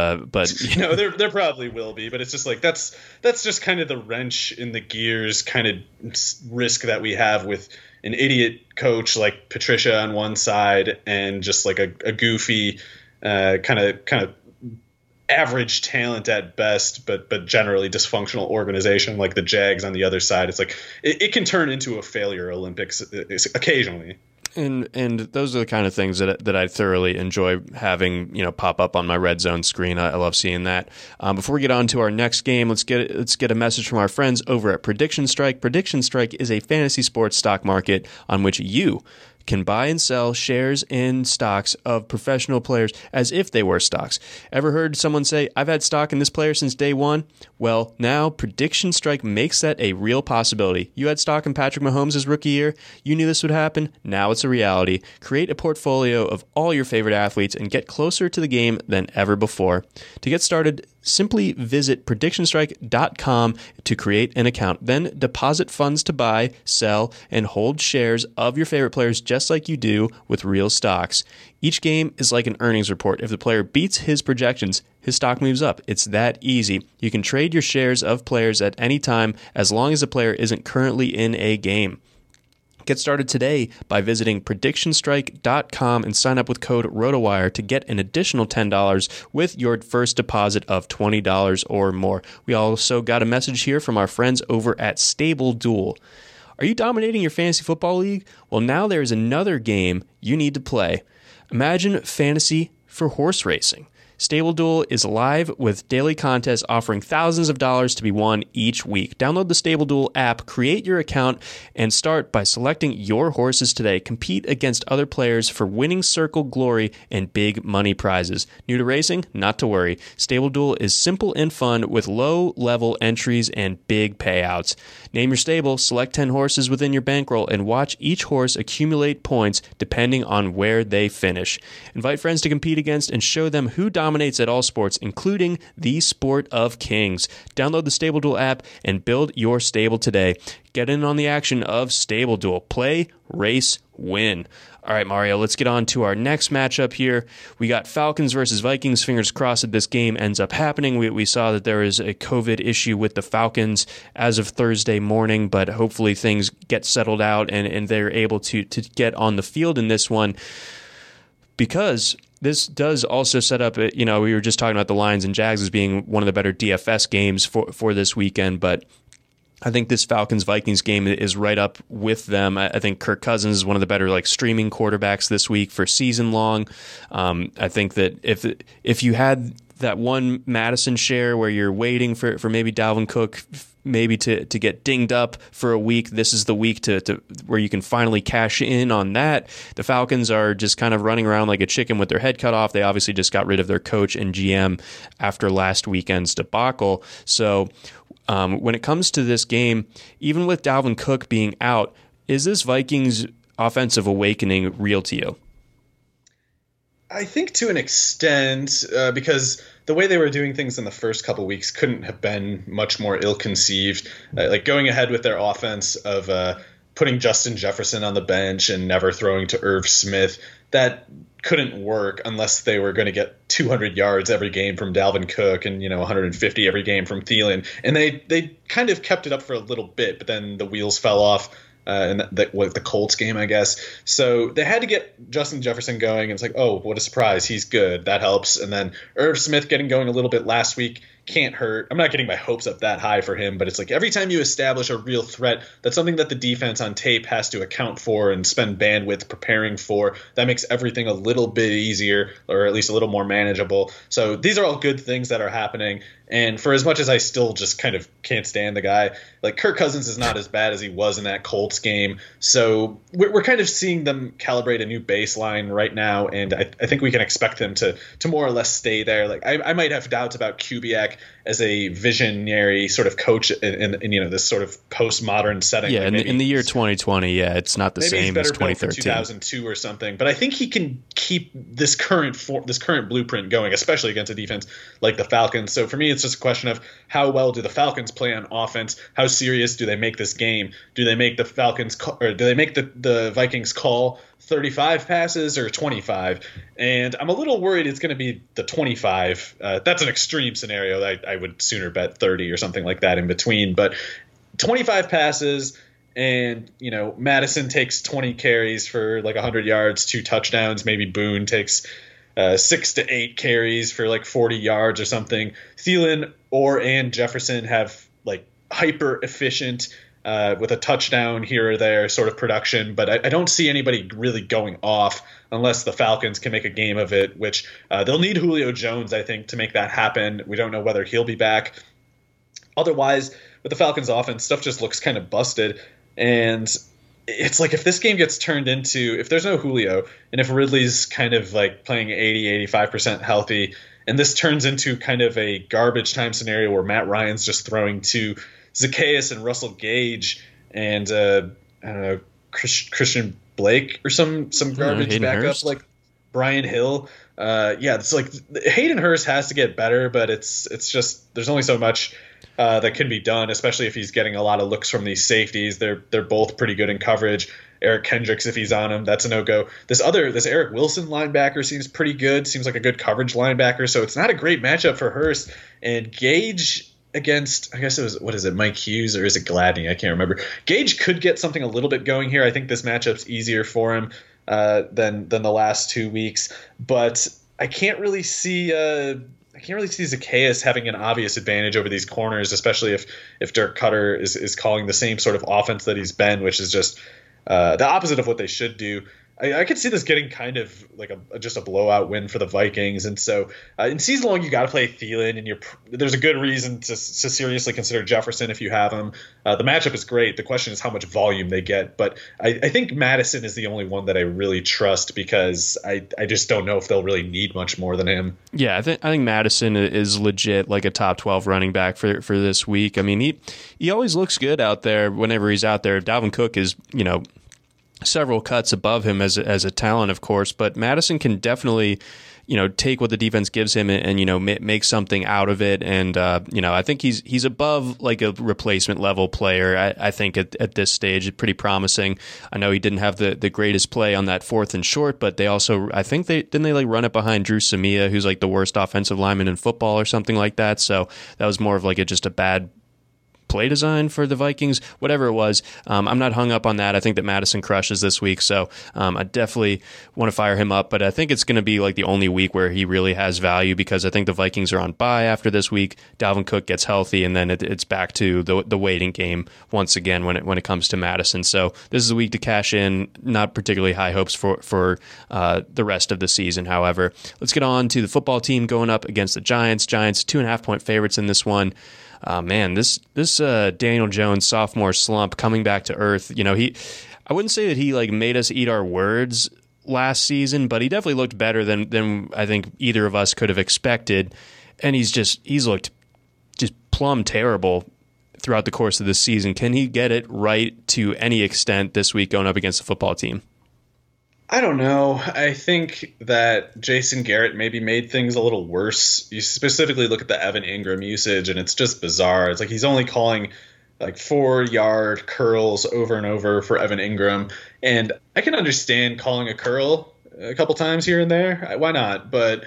no, there probably will be. But it's just like that's just kind of the wrench in the gears kind of risk that we have with an idiot coach like Patricia on one side and just like a goofy kind of average talent at best, but generally dysfunctional organization like the Jags on the other side. It's like it can turn into a failure Olympics occasionally. And those are the kind of things that I thoroughly enjoy having, you know, pop up on my red zone screen. I love seeing that. Before we get on to our next game, let's get a message from our friends over at Prediction Strike. Prediction Strike is a fantasy sports stock market on which you can buy and sell shares in stocks of professional players as if they were stocks. Ever heard someone say, "I've had stock in this player since day one"? Well, now Prediction Strike makes that a real possibility. You had stock in Patrick Mahomes' rookie year. You knew this would happen. Now it's a reality. Create a portfolio of all your favorite athletes and get closer to the game than ever before. To get started, simply visit PredictionStrike.com to create an account. Then deposit funds to buy, sell, and hold shares of your favorite players just like you do with real stocks. Each game is like an earnings report. If the player beats his projections, his stock moves up. It's that easy. You can trade your shares of players at any time as long as the player isn't currently in a game. Get started today by visiting PredictionStrike.com and sign up with code ROTOWIRE to get an additional $10 with your first deposit of $20 or more. We also got a message here from our friends over at StableDuel. Are you dominating your fantasy football league? Well, now there is another game you need to play. Imagine fantasy for horse racing. StableDuel is live with daily contests offering thousands of dollars to be won each week. Download the StableDuel app, create your account, and start by selecting your horses today. Compete against other players for winning circle glory and big money prizes. New to racing? Not to worry. StableDuel is simple and fun with low-level entries and big payouts. Name your stable, select 10 horses within your bankroll, and watch each horse accumulate points depending on where they finish. Invite friends to compete against and show them who dominates at all sports, including the sport of kings. Download the StableDuel app and build your stable today. Get in on the action of StableDuel. Play, race, win. All right, Mario, let's get on to our next matchup here. We got Falcons versus Vikings. Fingers crossed that this game ends up happening. We saw that there is a COVID issue with the Falcons as of Thursday morning, but hopefully things get settled out and they're able to get on the field in this one, because this does also set up, you know, we were just talking about the Lions and Jags as being one of the better DFS games for this weekend, but I think this Falcons-Vikings game is right up with them. I think Kirk Cousins is one of the better like streaming quarterbacks this week for season long. I think that if you had that one Madison share where you're waiting for maybe Dalvin Cook maybe to get dinged up for a week, this is the week to where you can finally cash in on that. The Falcons are just kind of running around like a chicken with their head cut off. They obviously just got rid of their coach and GM after last weekend's debacle. So when it comes to this game, even with Dalvin Cook being out, is this Vikings offensive awakening real to you? I think to an extent, because the way they were doing things in the first couple weeks couldn't have been much more ill-conceived. Like going ahead with their offense of putting Justin Jefferson on the bench and never throwing to Irv Smith, that couldn't work unless they were going to get 200 yards every game from Dalvin Cook and, you know, 150 every game from Thielen. And they kind of kept it up for a little bit, but then the wheels fell off. The Colts game, I guess. So they had to get Justin Jefferson going. And it's like, oh, what a surprise. He's good. That helps. And then Irv Smith getting going a little bit last week can't hurt. I'm not getting my hopes up that high for him, but it's like every time you establish a real threat, that's something that the defense on tape has to account for and spend bandwidth preparing for. That makes everything a little bit easier, or at least a little more manageable. So these are all good things that are happening. And for as much as I still just kind of can't stand the guy, like Kirk Cousins is not as bad as he was in that Colts game. So we're kind of seeing them calibrate a new baseline right now, and I think we can expect them to more or less stay there. Like I might have doubts about Kubiak as a visionary sort of coach in you know, this sort of postmodern setting. Yeah, like in the year 2020, yeah, it's not the same as 2013, 2002 or something. But I think he can keep this current blueprint going, especially against a defense like the Falcons. So for me, it's just a question of how well do the Falcons play on offense? How serious do they make this game? Do they make the Falcons or do they make the Vikings call 35 passes or 25? And I'm a little worried it's going to be the 25. That's an extreme scenario. I would sooner bet 30 or something like that in between. But 25 passes and, you know, Madison takes 20 carries for like 100 yards, 2 touchdowns. Maybe Boone takes 6 to 8 carries for like 40 yards or something. Thielen and Jefferson have like hyper efficient with a touchdown here or there sort of production. But I don't see anybody really going off unless the Falcons can make a game of it, which they'll need Julio Jones, I think, to make that happen. We don't know whether he'll be back. Otherwise, with the Falcons offense, stuff just looks kind of busted. And it's like if this game gets turned into, if there's no Julio and if Ridley's kind of like playing 80, 85% healthy, and this turns into kind of a garbage time scenario where Matt Ryan's just throwing to Zacchaeus and Russell Gage and I don't know, Christian Blake or some garbage backup Hurst, like Brian Hill. Yeah, it's like Hayden Hurst has to get better, but it's just there's only so much that can be done, especially if he's getting a lot of looks from these safeties. They're both pretty good in coverage. Eric Kendricks, if he's on him, that's a no-go. This Eric Wilson linebacker seems pretty good, seems like a good coverage linebacker, so it's not a great matchup for Hurst. And Gage against, I guess it was, what is it, Mike Hughes or is it Gladney? I can't remember. Gage could get something a little bit going here. I think this matchup's easier for him than the last 2 weeks, but I can't really see Zacchaeus having an obvious advantage over these corners, especially if Dirk Cutter is calling the same sort of offense that he's been, which is just the opposite of what they should do. I could see this getting kind of like just a blowout win for the Vikings. And so in season long, you got to play Thielen, and there's a good reason to seriously consider Jefferson if you have him. The matchup is great. The question is how much volume they get. But I think Madison is the only one that I really trust because I just don't know if they'll really need much more than him. Yeah, I think Madison is legit like a top 12 running back for this week. I mean, he always looks good out there whenever he's out there. Dalvin Cook is, you know, several cuts above him as a talent, of course, but Madison can definitely, you know, take what the defense gives him and you know, make something out of it. And you know, I think he's above like a replacement level player. I think at this stage, pretty promising. I know he didn't have the greatest play on that 4th and short, but they also, I think they like run it behind Drew Samia, who's like the worst offensive lineman in football or something like that. So that was more of like just a bad play design for the Vikings, whatever it was. I'm not hung up on that. I think that Madison crushes this week, so I definitely want to fire him up, but I think it's going to be like the only week where he really has value because I think the Vikings are on bye after this week. Dalvin Cook gets healthy, and then it's back to the waiting game once again when it comes to Madison. So this is a week to cash in, not particularly high hopes for the rest of the season. However, let's get on to the football team going up against the Giants. Giants 2.5-point favorites in this one. Man, this Daniel Jones sophomore slump coming back to earth. You know, I wouldn't say that he like made us eat our words last season, but he definitely looked better than I think either of us could have expected. And he's looked just plumb terrible throughout the course of this season. Can he get it right to any extent this week going up against the football team? I don't know. I think that Jason Garrett maybe made things a little worse. You specifically look at the Evan Ingram usage, and it's just bizarre. It's like he's only calling like 4-yard curls over and over for Evan Ingram. And I can understand calling a curl a couple times here and there. Why not? But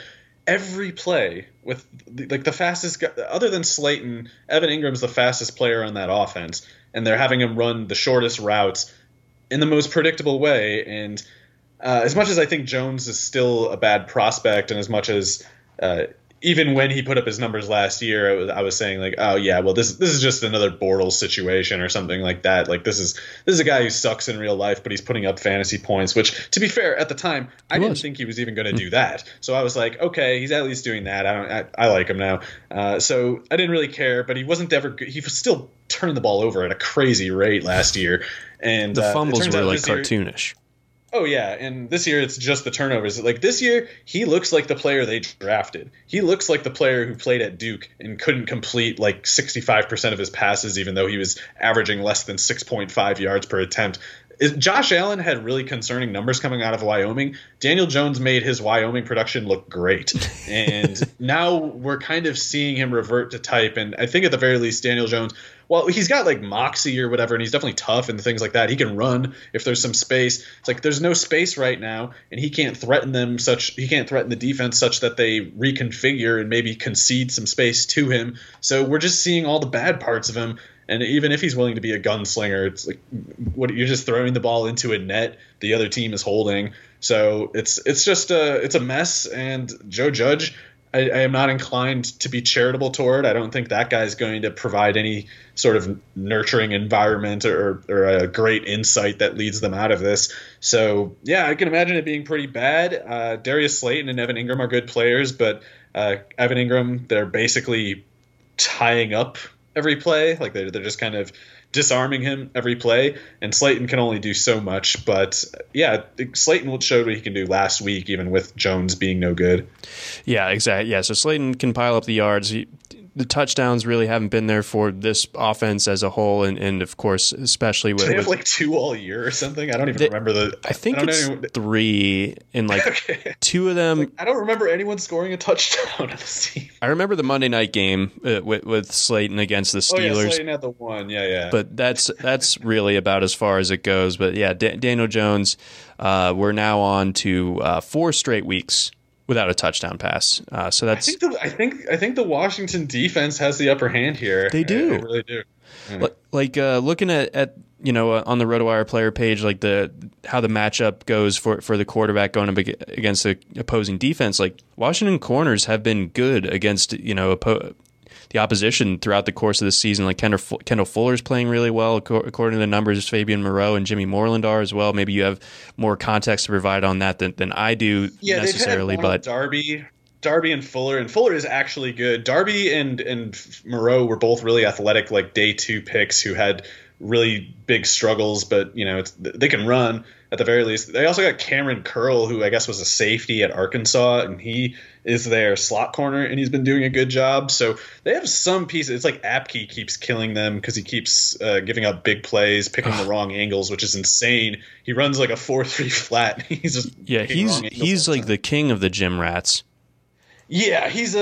every play with like the fastest – other than Slayton, Evan Ingram's the fastest player on that offense, and they're having him run the shortest routes in the most predictable way. And – as much as I think Jones is still a bad prospect, and as much as even when he put up his numbers last year, I was saying like, oh yeah, well this is just another Bortles situation or something like that. Like this is a guy who sucks in real life, but he's putting up fantasy points, which, to be fair, at the time I didn't think he was even going to do that. So I was like, okay, he's at least doing that. I like him now. So I didn't really care, but he wasn't ever good. He was still turning the ball over at a crazy rate last year, and the fumbles were like cartoonish. Oh, yeah, and this year it's just the turnovers. Like, this year, he looks like the player they drafted. He looks like the player who played at Duke and couldn't complete, like, 65% of his passes, even though he was averaging less than 6.5 yards per attempt. Josh Allen had really concerning numbers coming out of Wyoming. Daniel Jones made his Wyoming production look great. And now we're kind of seeing him revert to type, and I think at the very least, Daniel Jones... Well, he's got like moxie or whatever, and he's definitely tough and things like that. He can run if there's some space. It's like there's no space right now, and he can't threaten them such. He can't threaten the defense such that they reconfigure and maybe concede some space to him. So we're just seeing all the bad parts of him. And even if he's willing to be a gunslinger, it's like what you're just throwing the ball into a net the other team is holding. So it's just it's a mess. And Joe Judge, I am not inclined to be charitable toward. I don't think that guy's going to provide any sort of nurturing environment or a great insight that leads them out of this. So, yeah, I can imagine it being pretty bad. Darius Slayton and Evan Ingram are good players, but Evan Ingram, they're basically tying up every play. Like they're just kind of disarming him every play, and Slayton can only do so much. But yeah, Slayton showed what he can do last week, even with Jones being no good. Yeah, exactly. Yeah, so Slayton can pile up the yards. The touchdowns really haven't been there for this offense as a whole, and of course, especially with... Do they have like two all year or something? I don't even remember the... I think three, and like two of them... Like, I don't remember anyone scoring a touchdown on this team. I remember the Monday night game with Slayton against the Steelers. Oh, yeah, Slayton had the one, yeah. But that's really about as far as it goes. But yeah, Daniel Jones, we're now on to 4 straight weeks without a touchdown pass. So that's. I think the Washington defense has the upper hand here. They do. They really do. Yeah. Like looking at on the Rotowire player page, like how the matchup goes for the quarterback going up against the opposing defense. Like Washington corners have been good against the opposition throughout the course of the season. Like Kendall Fuller's playing really well, according to the numbers. Fabian Moreau and Jimmy Moreland are as well. Maybe you have more context to provide on that than I do necessarily. They've had Darby and Fuller is actually good. Darby and Moreau were both really athletic, like day two picks who had really big struggles, but they can run at the very least. They also got Cameron Curl, who I guess was a safety at Arkansas, and he is their slot corner, and he's been doing a good job. So they have some pieces. It's like Apke keeps killing them because he keeps giving up big plays, picking the wrong angles, which is insane. He runs like a 4-3 flat. He's like the king of the gym rats. Yeah, he's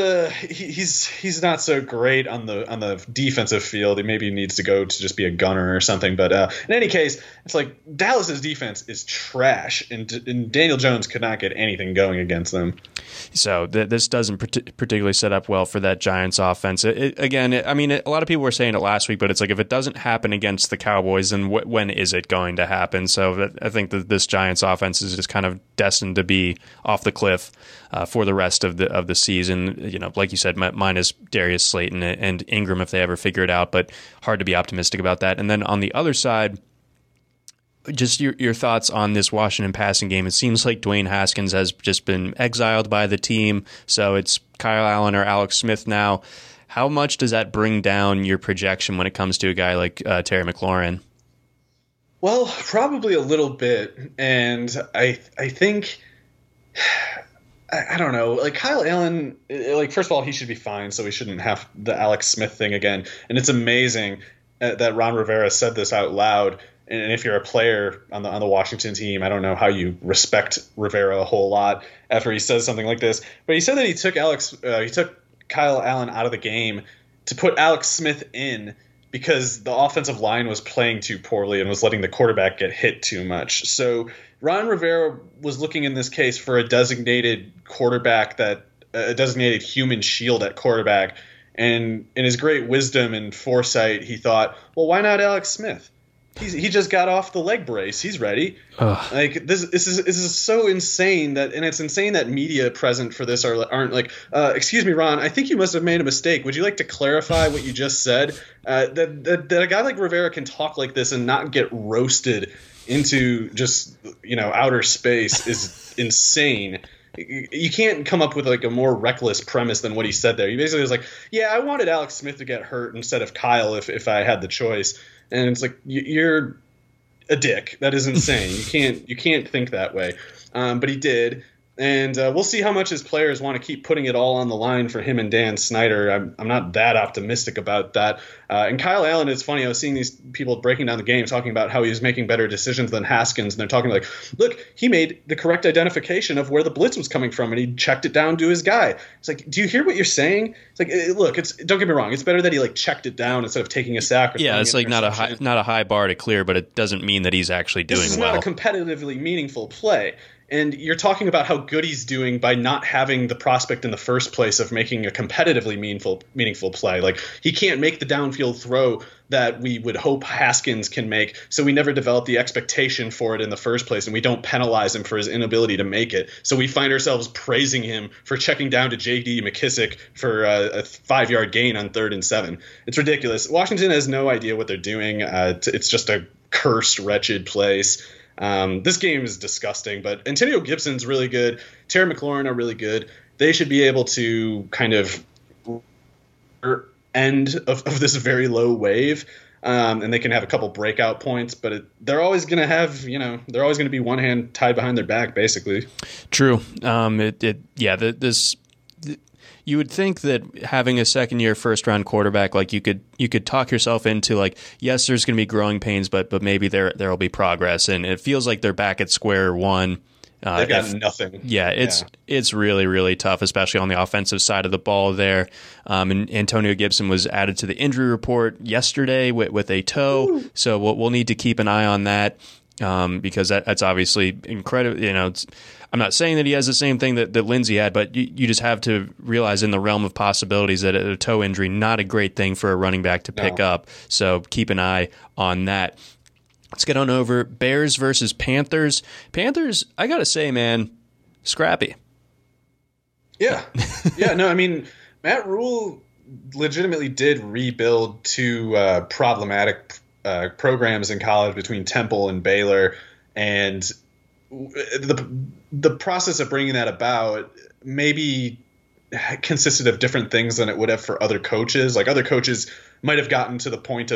not so great on the defensive field. He maybe needs to go to just be a gunner or something. But in any case, it's like Dallas's defense is trash, and Daniel Jones could not get anything going against them. So this doesn't particularly set up well for that Giants offense. A lot of people were saying it last week, but it's like if it doesn't happen against the Cowboys, then when is it going to happen? So I think that this Giants offense is just kind of destined to be off the cliff for the rest of the season, like you said, minus Darius Slayton and Ingram if they ever figure it out, but hard to be optimistic about that. And then on the other side, just your thoughts on this Washington passing game. It seems like Dwayne Haskins has just been exiled by the team, so it's Kyle Allen or Alex Smith now. How much does that bring down your projection when it comes to a guy like Terry McLaurin? Well, probably a little bit, and I think... I don't know. Like Kyle Allen, like first of all, he should be fine, so we shouldn't have the Alex Smith thing again. And it's amazing that Ron Rivera said this out loud. And if you're a player on the Washington team, I don't know how you respect Rivera a whole lot after he says something like this. But he said that he took Kyle Allen out of the game to put Alex Smith in because the offensive line was playing too poorly and was letting the quarterback get hit too much. So Ron Rivera was looking in this case for a designated human shield at quarterback. And in his great wisdom and foresight, he thought, well, why not Alex Smith? He just got off the leg brace. He's ready. Ugh. Like this is so insane that, and it's insane that media present for this aren't like, excuse me, Ron, I think you must have made a mistake. Would you like to clarify what you just said? That a guy like Rivera can talk like this and not get roasted into just, you know, outer space is insane. You can't come up with like a more reckless premise than what he said there. He basically was like, yeah, I wanted Alex Smith to get hurt instead of Kyle if I had the choice. And it's like, you're a dick. That is insane. You can't think that way. But he did. And we'll see how much his players want to keep putting it all on the line for him and Dan Snyder. I'm not that optimistic about that. And Kyle Allen, it's funny. I was seeing these people breaking down the game, talking about how he was making better decisions than Haskins. And they're talking like, look, he made the correct identification of where the blitz was coming from, and he checked it down to his guy. It's like, do you hear what you're saying? It's like, look, don't get me wrong. It's better that he like checked it down instead of taking a sack. Or yeah, it's like not a high bar to clear, but it doesn't mean that he's actually doing well. This is not a competitively meaningful play. And you're talking about how good he's doing by not having the prospect in the first place of making a competitively meaningful play. Like, he can't make the downfield throw that we would hope Haskins can make, so we never develop the expectation for it in the first place, and we don't penalize him for his inability to make it. So we find ourselves praising him for checking down to J.D. McKissic for a 5-yard gain on 3rd and 7. It's ridiculous. Washington has no idea what they're doing. It's just a cursed, wretched place. This game is disgusting, but Antonio Gibson's really good. Terry McLaurin are really good. They should be able to kind of end of this very low wave, and they can have a couple breakout points, but they're always going to have, you know, they're always going to be one hand tied behind their back, basically. True. You would think that having a second-year first-round quarterback, like you could talk yourself into like, yes, there's going to be growing pains, but maybe there'll be progress, and it feels like they're back at square one. They've got nothing. Yeah, it's really, really tough, especially on the offensive side of the ball there. And Antonio Gibson was added to the injury report yesterday with a toe, so we'll need to keep an eye on that. Because that's obviously incredible. You know, I'm not saying that he has the same thing that Lindsey had, but you just have to realize in the realm of possibilities that a toe injury, not a great thing for a running back to pick up. So keep an eye on that. Let's get on over. Bears versus Panthers. Panthers, I got to say, man, scrappy. Yeah. Yeah, no, I mean, Matt Rule legitimately did rebuild two problematic programs in college between Temple and Baylor, and the process of bringing that about maybe consisted of different things than it would have for other coaches. Like, other coaches might have gotten to the point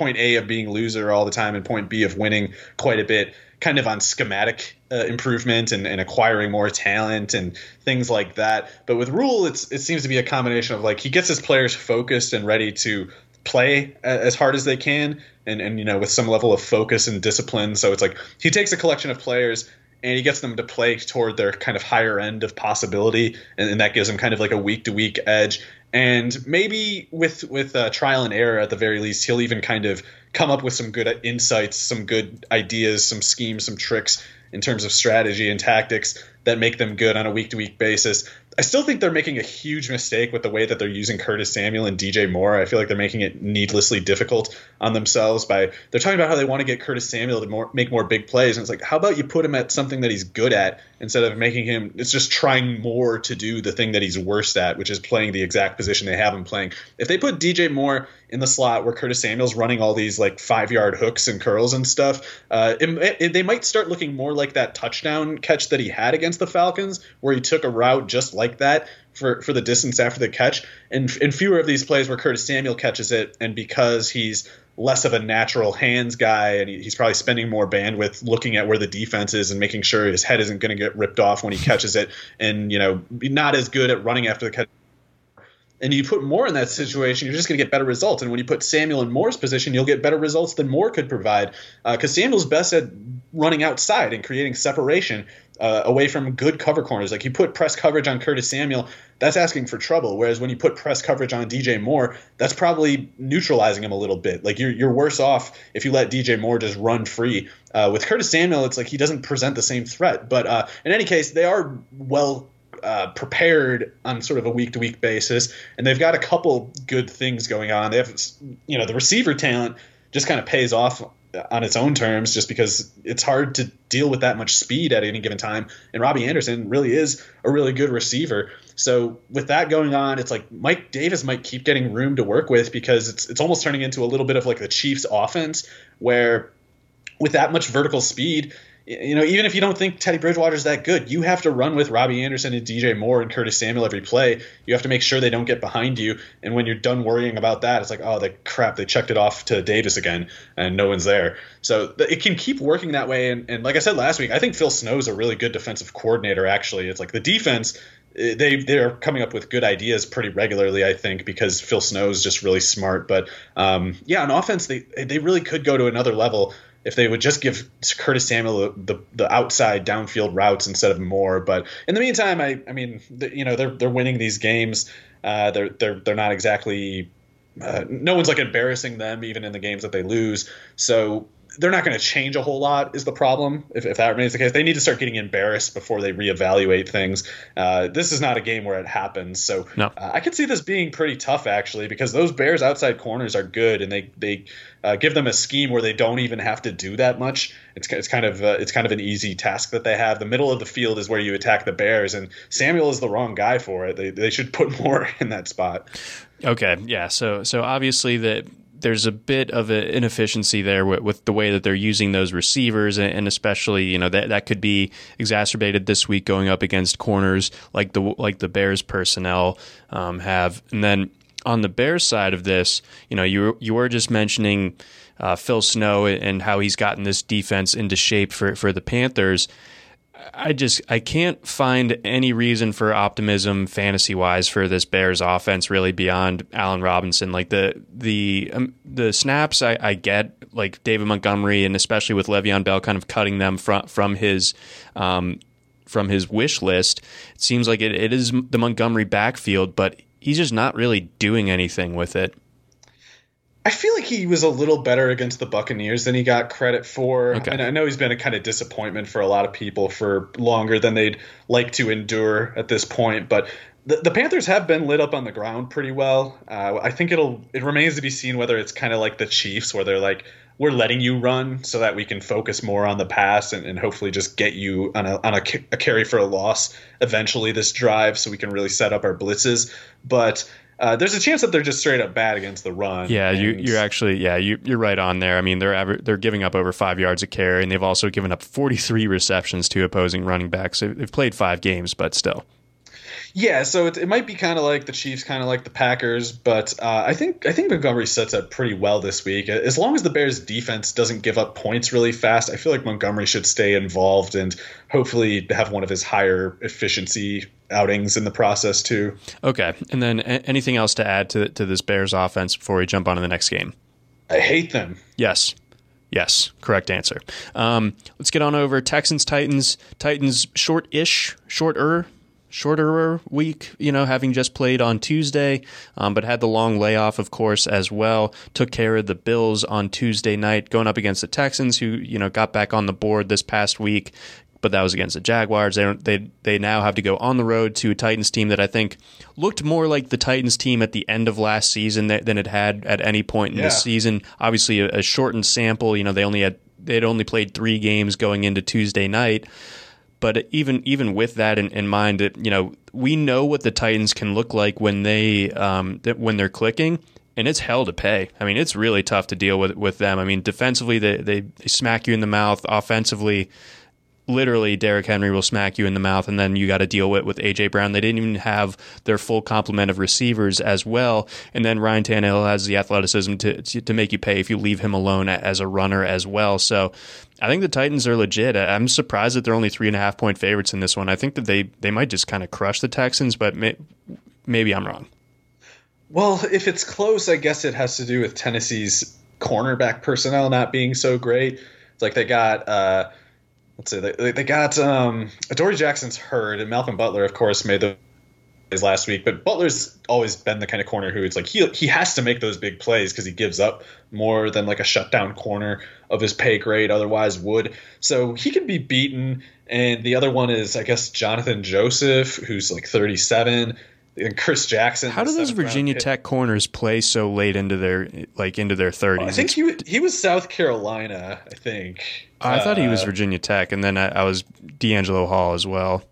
A of being loser all the time and point B of winning quite a bit, kind of on schematic improvement and acquiring more talent and things like that. But with Rule, it seems to be a combination of like, he gets his players focused and ready to play as hard as they can, and you know, with some level of focus and discipline. So it's like he takes a collection of players and he gets them to play toward their kind of higher end of possibility, and that gives them kind of like a week-to-week edge. And maybe with trial and error, at the very least, he'll even kind of come up with some good insights, some good ideas, some schemes, some tricks in terms of strategy and tactics that make them good on a week-to-week basis. I still think they're making a huge mistake with the way that they're using Curtis Samuel and DJ Moore. I feel like they're making it needlessly difficult on themselves by – they're talking about how they want to get Curtis Samuel to make more big plays. And it's like, how about you put him at something that he's good at instead of making him – it's just trying more to do the thing that he's worst at, which is playing the exact position they have him playing. If they put DJ Moore in the slot where Curtis Samuel's running all these like 5-yard hooks and curls and stuff, they might start looking more like that touchdown catch that he had against the Falcons, where he took a route just like that for the distance after the catch, and fewer of these plays where Curtis Samuel catches it, and because he's less of a natural hands guy, and he's probably spending more bandwidth looking at where the defense is and making sure his head isn't going to get ripped off when he catches it, and, you know, not as good at running after the catch. And you put Moore in that situation, you're just going to get better results. And when you put Samuel in Moore's position, you'll get better results than Moore could provide, because Samuel's best at running outside and creating separation away from good cover corners. Like, you put press coverage on Curtis Samuel, that's asking for trouble. Whereas when you put press coverage on DJ Moore, that's probably neutralizing him a little bit. Like, you're worse off if you let DJ Moore just run free. With Curtis Samuel, it's like he doesn't present the same threat. But in any case, they are well prepared on sort of a week-to-week basis, and they've got a couple good things going on. They have, you know, the receiver talent just kind of pays off on its own terms, just because it's hard to deal with that much speed at any given time. And Robbie Anderson really is a really good receiver. So with that going on, it's like Mike Davis might keep getting room to work with, because it's almost turning into a little bit of like the Chiefs offense, where with that much vertical speed, you know, even if you don't think Teddy Bridgewater's that good, you have to run with Robbie Anderson and DJ Moore and Curtis Samuel every play. You have to make sure they don't get behind you. And when you're done worrying about that, it's like, oh, the crap, they checked it off to Davis again, and no one's there. So it can keep working that way. And like I said last week, I think Phil Snow's a really good defensive coordinator, actually. It's like the defense, they're coming up with good ideas pretty regularly, I think, because Phil Snow's just really smart. But, yeah, on offense, they really could go to another level if they would just give Curtis Samuel the outside downfield routes instead of Moore. But in the meantime, I mean, they're winning these games. They're not exactly no one's like embarrassing them even in the games that they lose. So they're not going to change a whole lot is the problem. If that remains the case, they need to start getting embarrassed before they reevaluate things. This is not a game where it happens. So no. I could see this being pretty tough, actually, because those Bears outside corners are good, and they give them a scheme where they don't even have to do that much. It's kind of an easy task that they have. The middle of the field is where you attack the Bears, and Samuel is the wrong guy for it. They should put Moore in that spot. Okay, yeah. So obviously there's a bit of an inefficiency there with the way that they're using those receivers, and especially, you know, that could be exacerbated this week going up against corners like the Bears personnel have. And then on the Bears side of this, you know, you were just mentioning Phil Snow and how he's gotten this defense into shape for the Panthers. I can't find any reason for optimism fantasy-wise for this Bears offense really beyond Allen Robinson. Like the snaps I get, like David Montgomery and especially with Le'Veon Bell kind of cutting them from his wish list. It seems like it is the Montgomery backfield, but he's just not really doing anything with it. I feel like he was a little better against the Buccaneers than he got credit for. Okay. And I know he's been a kind of disappointment for a lot of people for longer than they'd like to endure at this point. But the Panthers have been lit up on the ground pretty well. I think it remains to be seen whether it's kind of like the Chiefs, where they're like, we're letting you run so that we can focus more on the pass and hopefully just get you on a carry for a loss eventually this drive so we can really set up our blitzes. But there's a chance that they're just straight up bad against the run. Yeah, you're right on there. I mean, they're giving up over 5 yards a carry, and they've also given up 43 receptions to opposing running backs. They've played 5 games, but still. Yeah, so it might be kind of like the Chiefs, kind of like the Packers, but I think Montgomery sets up pretty well this week. As long as the Bears' defense doesn't give up points really fast, I feel like Montgomery should stay involved and hopefully have one of his higher efficiency outings in the process too. Okay, and then anything else to add to this Bears offense before we jump on to the next game? I hate them. Yes, correct answer. Let's get on over Texans-Titans. Titans shorter week, you know, having just played on Tuesday, but had the long layoff, of course, as well. Took care of the Bills on Tuesday night, going up against the Texans, who, you know, got back on the board this past week, but that was against the Jaguars. They now have to go on the road to a Titans team that I think looked more like the Titans team at the end of last season than it had at any point in this season. Obviously, a shortened sample. You know, they'd only played 3 games going into Tuesday night. But even with that in mind, that, you know, we know what the Titans can look like when they're clicking, and it's hell to pay. I mean, it's really tough to deal with them. I mean, defensively they smack you in the mouth. Offensively, literally Derrick Henry will smack you in the mouth, and then you got to deal with A.J. Brown. They didn't even have their full complement of receivers as well, and then Ryan Tannehill has the athleticism to make you pay if you leave him alone as a runner as well. So I think the Titans are legit. I'm surprised that they're only 3.5-point favorites in this one. I think that they might just kind of crush the Texans, but maybe I'm wrong. Well, if it's close, I guess it has to do with Tennessee's cornerback personnel not being so great. It's like they got let's see, they got Adoree Jackson's hurt, and Malcolm Butler, of course, made the plays last week. But Butler's always been the kind of corner who it's like he has to make those big plays because he gives up more than like a shutdown corner of his pay grade otherwise would. So he can be beaten. And the other one is, I guess, Jonathan Joseph, who's like 37. and Chris Jackson. How do those Virginia Tech corners play so late into their into their 30s? Well, I think he was South Carolina, I think. I thought he was Virginia Tech, and then I was D'Angelo Hall as well.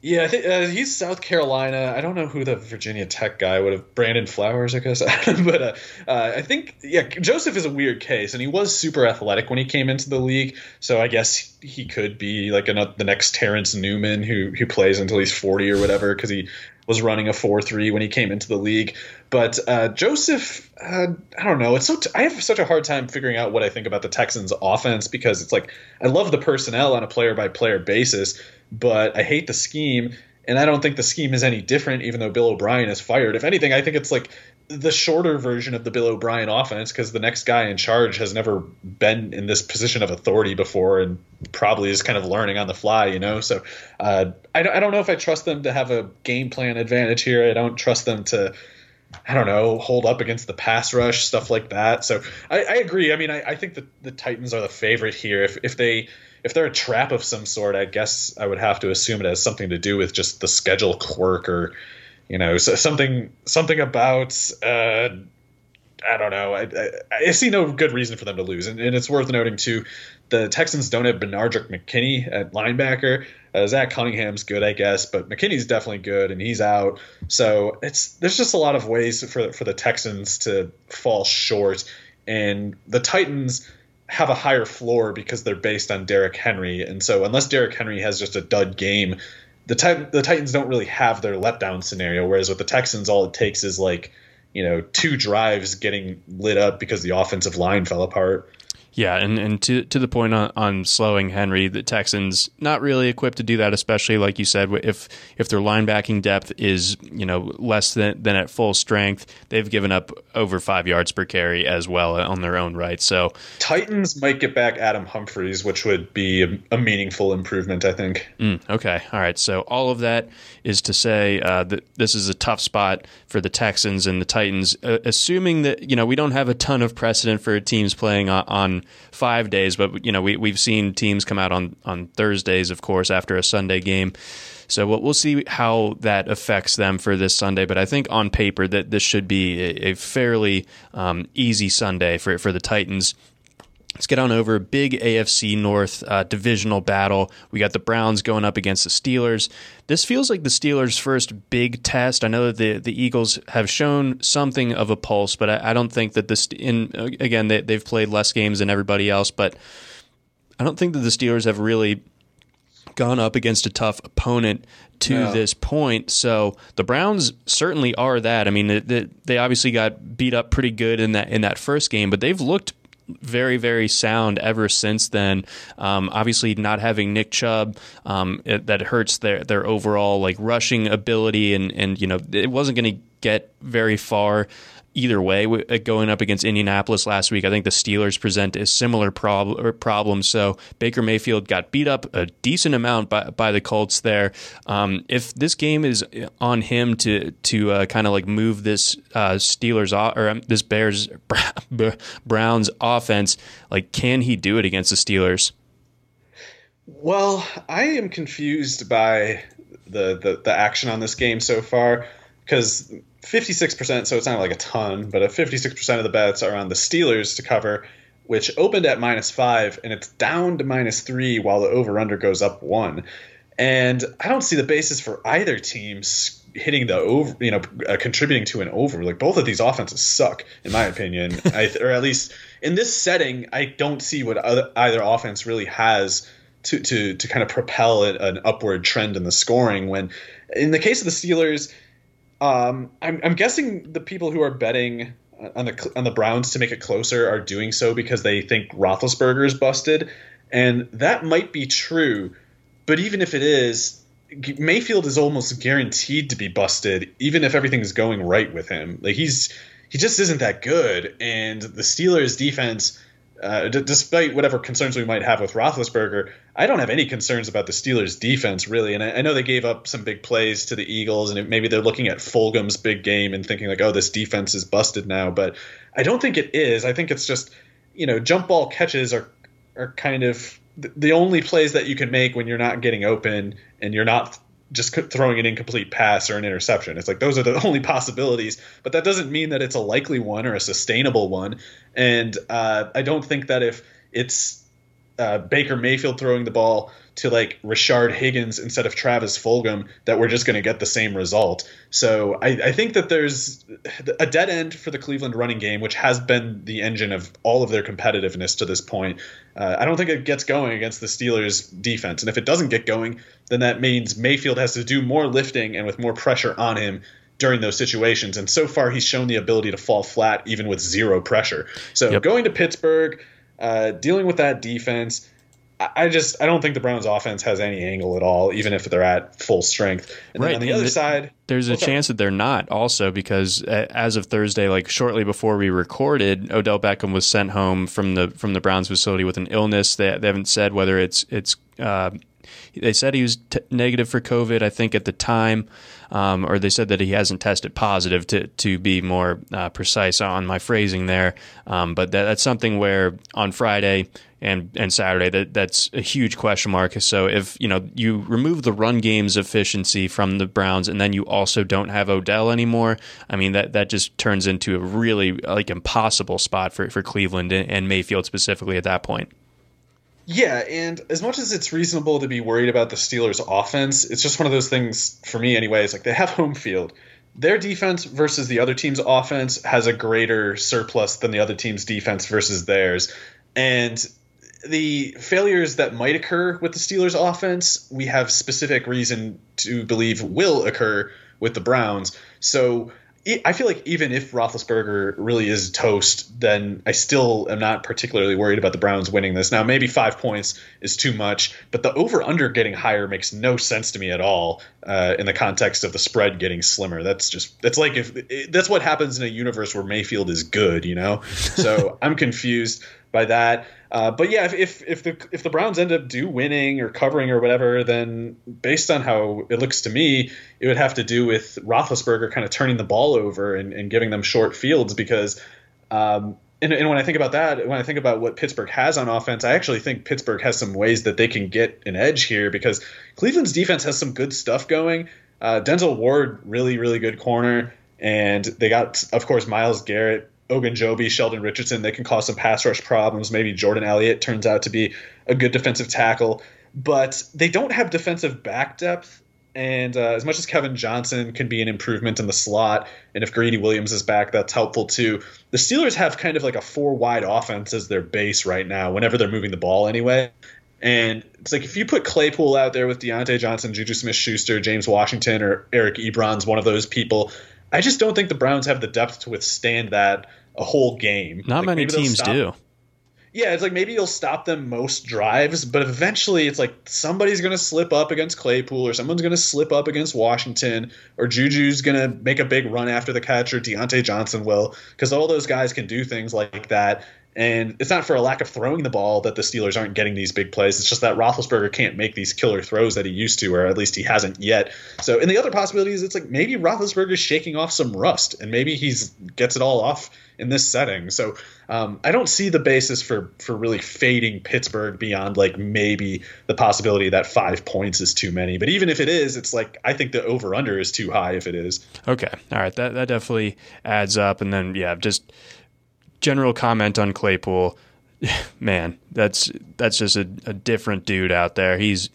Yeah, I think he's South Carolina. I don't know who the Virginia Tech guy would have. Brandon Flowers, I guess. But I think, yeah, Joseph is a weird case, and he was super athletic when he came into the league. So I guess he could be like the next Terrence Newman who plays until he's 40 or whatever, because he was running a 4.3 when he came into the league. But Joseph, I don't know. It's I have such a hard time figuring out what I think about the Texans' offense, because it's like I love the personnel on a player-by-player basis, but I hate the scheme, and I don't think the scheme is any different, even though Bill O'Brien is fired. If anything, I think it's like the shorter version of the Bill O'Brien offense, because the next guy in charge has never been in this position of authority before and probably is kind of learning on the fly, you know? So I don't know if I trust them to have a game plan advantage here. I don't trust them to, I don't know, hold up against the pass rush, stuff like that. So I agree. I mean, I think that the Titans are the favorite here. If they're a trap of some sort, I guess I would have to assume it has something to do with just the schedule quirk, or, you know, so something about, I don't know. I see no good reason for them to lose. And it's worth noting, too, the Texans don't have Benardrick McKinney at linebacker. Zach Cunningham's good, I guess, but McKinney's definitely good, and he's out. So there's just a lot of ways for the Texans to fall short. And the Titans have a higher floor because they're based on Derrick Henry. And so unless Derrick Henry has just a dud game, the Titans don't really have their letdown scenario. Whereas with the Texans, all it takes is like, you know, two drives getting lit up because the offensive line fell apart. Yeah, and to the point on slowing Henry, the Texans not really equipped to do that, especially like you said, if their linebacking depth is, you know, less than at full strength. They've given up over 5 yards per carry as well on their own right. So Titans might get back Adam Humphries, which would be a meaningful improvement, I think. Okay, all right. So all of that is to say that this is a tough spot for the Texans and the Titans, assuming that, you know, we don't have a ton of precedent for teams playing on 5 days, but, you know, we've seen teams come out on Thursdays, of course, after a Sunday game. So we'll see how that affects them for this Sunday. But I think on paper that this should be a fairly easy Sunday for the Titans. Let's get on over. Big AFC North divisional battle. We got the Browns going up against the Steelers. This feels like the Steelers' first big test. I know that the Eagles have shown something of a pulse, but I don't think that again, they've played less games than everybody else, but I don't think that the Steelers have really gone up against a tough opponent to this point. So the Browns certainly are that. I mean, they obviously got beat up pretty good in that first game, but they've looked very, very sound ever since then. Obviously, not having Nick Chubb, that hurts their overall like rushing ability, and you know, it wasn't going to get very far either way going up against Indianapolis last week. I think the Steelers present a similar problem. So Baker Mayfield got beat up a decent amount by the Colts there. If this game is on him to kind of like move this this Browns offense, like, can he do it against the Steelers? Well, I am confused by the action on this game so far, because 56%, so it's not like a ton, but 56% of the bets are on the Steelers to cover, which opened at -5, and it's down to -3 while the over-under goes up 1. And I don't see the basis for either team hitting the over, you know, contributing to an over. Like, both of these offenses suck, in my opinion, or at least in this setting. I don't see what either offense really has to kind of propel an upward trend in the scoring. When in the case of the Steelers, I'm guessing the people who are betting on the Browns to make it closer are doing so because they think Roethlisberger is busted, and that might be true. But even if it is, Mayfield is almost guaranteed to be busted, even if everything is going right with him. Like, he just isn't that good, and the Steelers' defense, despite whatever concerns we might have with Roethlisberger, I don't have any concerns about the Steelers' defense, really. And I know they gave up some big plays to the Eagles, and maybe they're looking at Fulgham's big game and thinking like, oh, this defense is busted now. But I don't think it is. I think it's just, you know, jump ball catches are kind of the only plays that you can make when you're not getting open and you're not just throwing an incomplete pass or an interception. It's like those are the only possibilities, but that doesn't mean that it's a likely one or a sustainable one. And I don't think that if it's Baker Mayfield throwing the ball to like Rashard Higgins instead of Travis Fulgham that we're just going to get the same result. So I think that there's a dead end for the Cleveland running game, which has been the engine of all of their competitiveness to this point. I don't think it gets going against the Steelers defense. And if it doesn't get going, then that means Mayfield has to do more lifting and with more pressure on him during those situations. And so far he's shown the ability to fall flat, even with zero pressure. So going to Pittsburgh, dealing with that defense, I don't think the Browns' offense has any angle at all, even if they're at full strength. And then on the other side, there's a chance that they're not also, because as of Thursday, like shortly before we recorded, Odell Beckham was sent home from the Browns facility with an illness. They haven't said whether it's they said he was negative for COVID, I think, at the time, or they said that he hasn't tested positive, to be more precise on my phrasing there. But that's something where on Friday and Saturday, that's a huge question mark. So if you remove the run game's efficiency from the Browns, and then you also don't have Odell anymore, I mean that just turns into a really like impossible spot for Cleveland and Mayfield specifically at that point. Yeah, and as much as it's reasonable to be worried about the Steelers' offense, it's just one of those things for me anyway. It's like they have home field. Their defense versus the other team's offense has a greater surplus than the other team's defense versus theirs. And the failures that might occur with the Steelers' offense, we have specific reason to believe will occur with the Browns. So I feel like even if Roethlisberger really is toast, then I still am not particularly worried about the Browns winning this. Now, maybe 5 points is too much, but the over-under getting higher makes no sense to me at all in the context of the spread getting slimmer. That's what happens in a universe where Mayfield is good, So I'm confused by that. But yeah, if the Browns end up winning or covering or whatever, then based on how it looks to me, it would have to do with Roethlisberger kind of turning the ball over and giving them short fields, because and when I think about that, when I think about what Pittsburgh has on offense, I actually think Pittsburgh has some ways that they can get an edge here, because Cleveland's defense has some good stuff going. Denzel Ward, really, really good corner. And they got, of course, Myles Garrett, Ogunjobi, Sheldon Richardson, they can cause some pass rush problems. Maybe Jordan Elliott turns out to be a good defensive tackle. But they don't have defensive back depth. And as much as Kevin Johnson can be an improvement in the slot, and if Greedy Williams is back, that's helpful too. The Steelers have kind of like a four-wide offense as their base right now, whenever they're moving the ball anyway. And it's like if you put Claypool out there with Deontay Johnson, Juju Smith-Schuster, James Washington, or Eric Ebron's one of those people, I just don't think the Browns have the depth to withstand that a whole game. Not many teams do. Yeah, it's like maybe you'll stop them most drives, but eventually it's like somebody's going to slip up against Claypool, or someone's going to slip up against Washington, or Juju's going to make a big run after the catch, or Deontay Johnson will, because all those guys can do things like that. And it's not for a lack of throwing the ball that the Steelers aren't getting these big plays. It's just that Roethlisberger can't make these killer throws that he used to, or at least he hasn't yet. So, and the other possibility is it's like maybe Roethlisberger's shaking off some rust, and maybe he's gets it all off in this setting. So I don't see the basis for really fading Pittsburgh beyond like maybe the possibility that 5 points is too many. But even if it is, it's like I think the over-under is too high if it is. Okay. All right. That definitely adds up. And then, yeah, just – general comment on Claypool, man, that's just a different dude out there. He's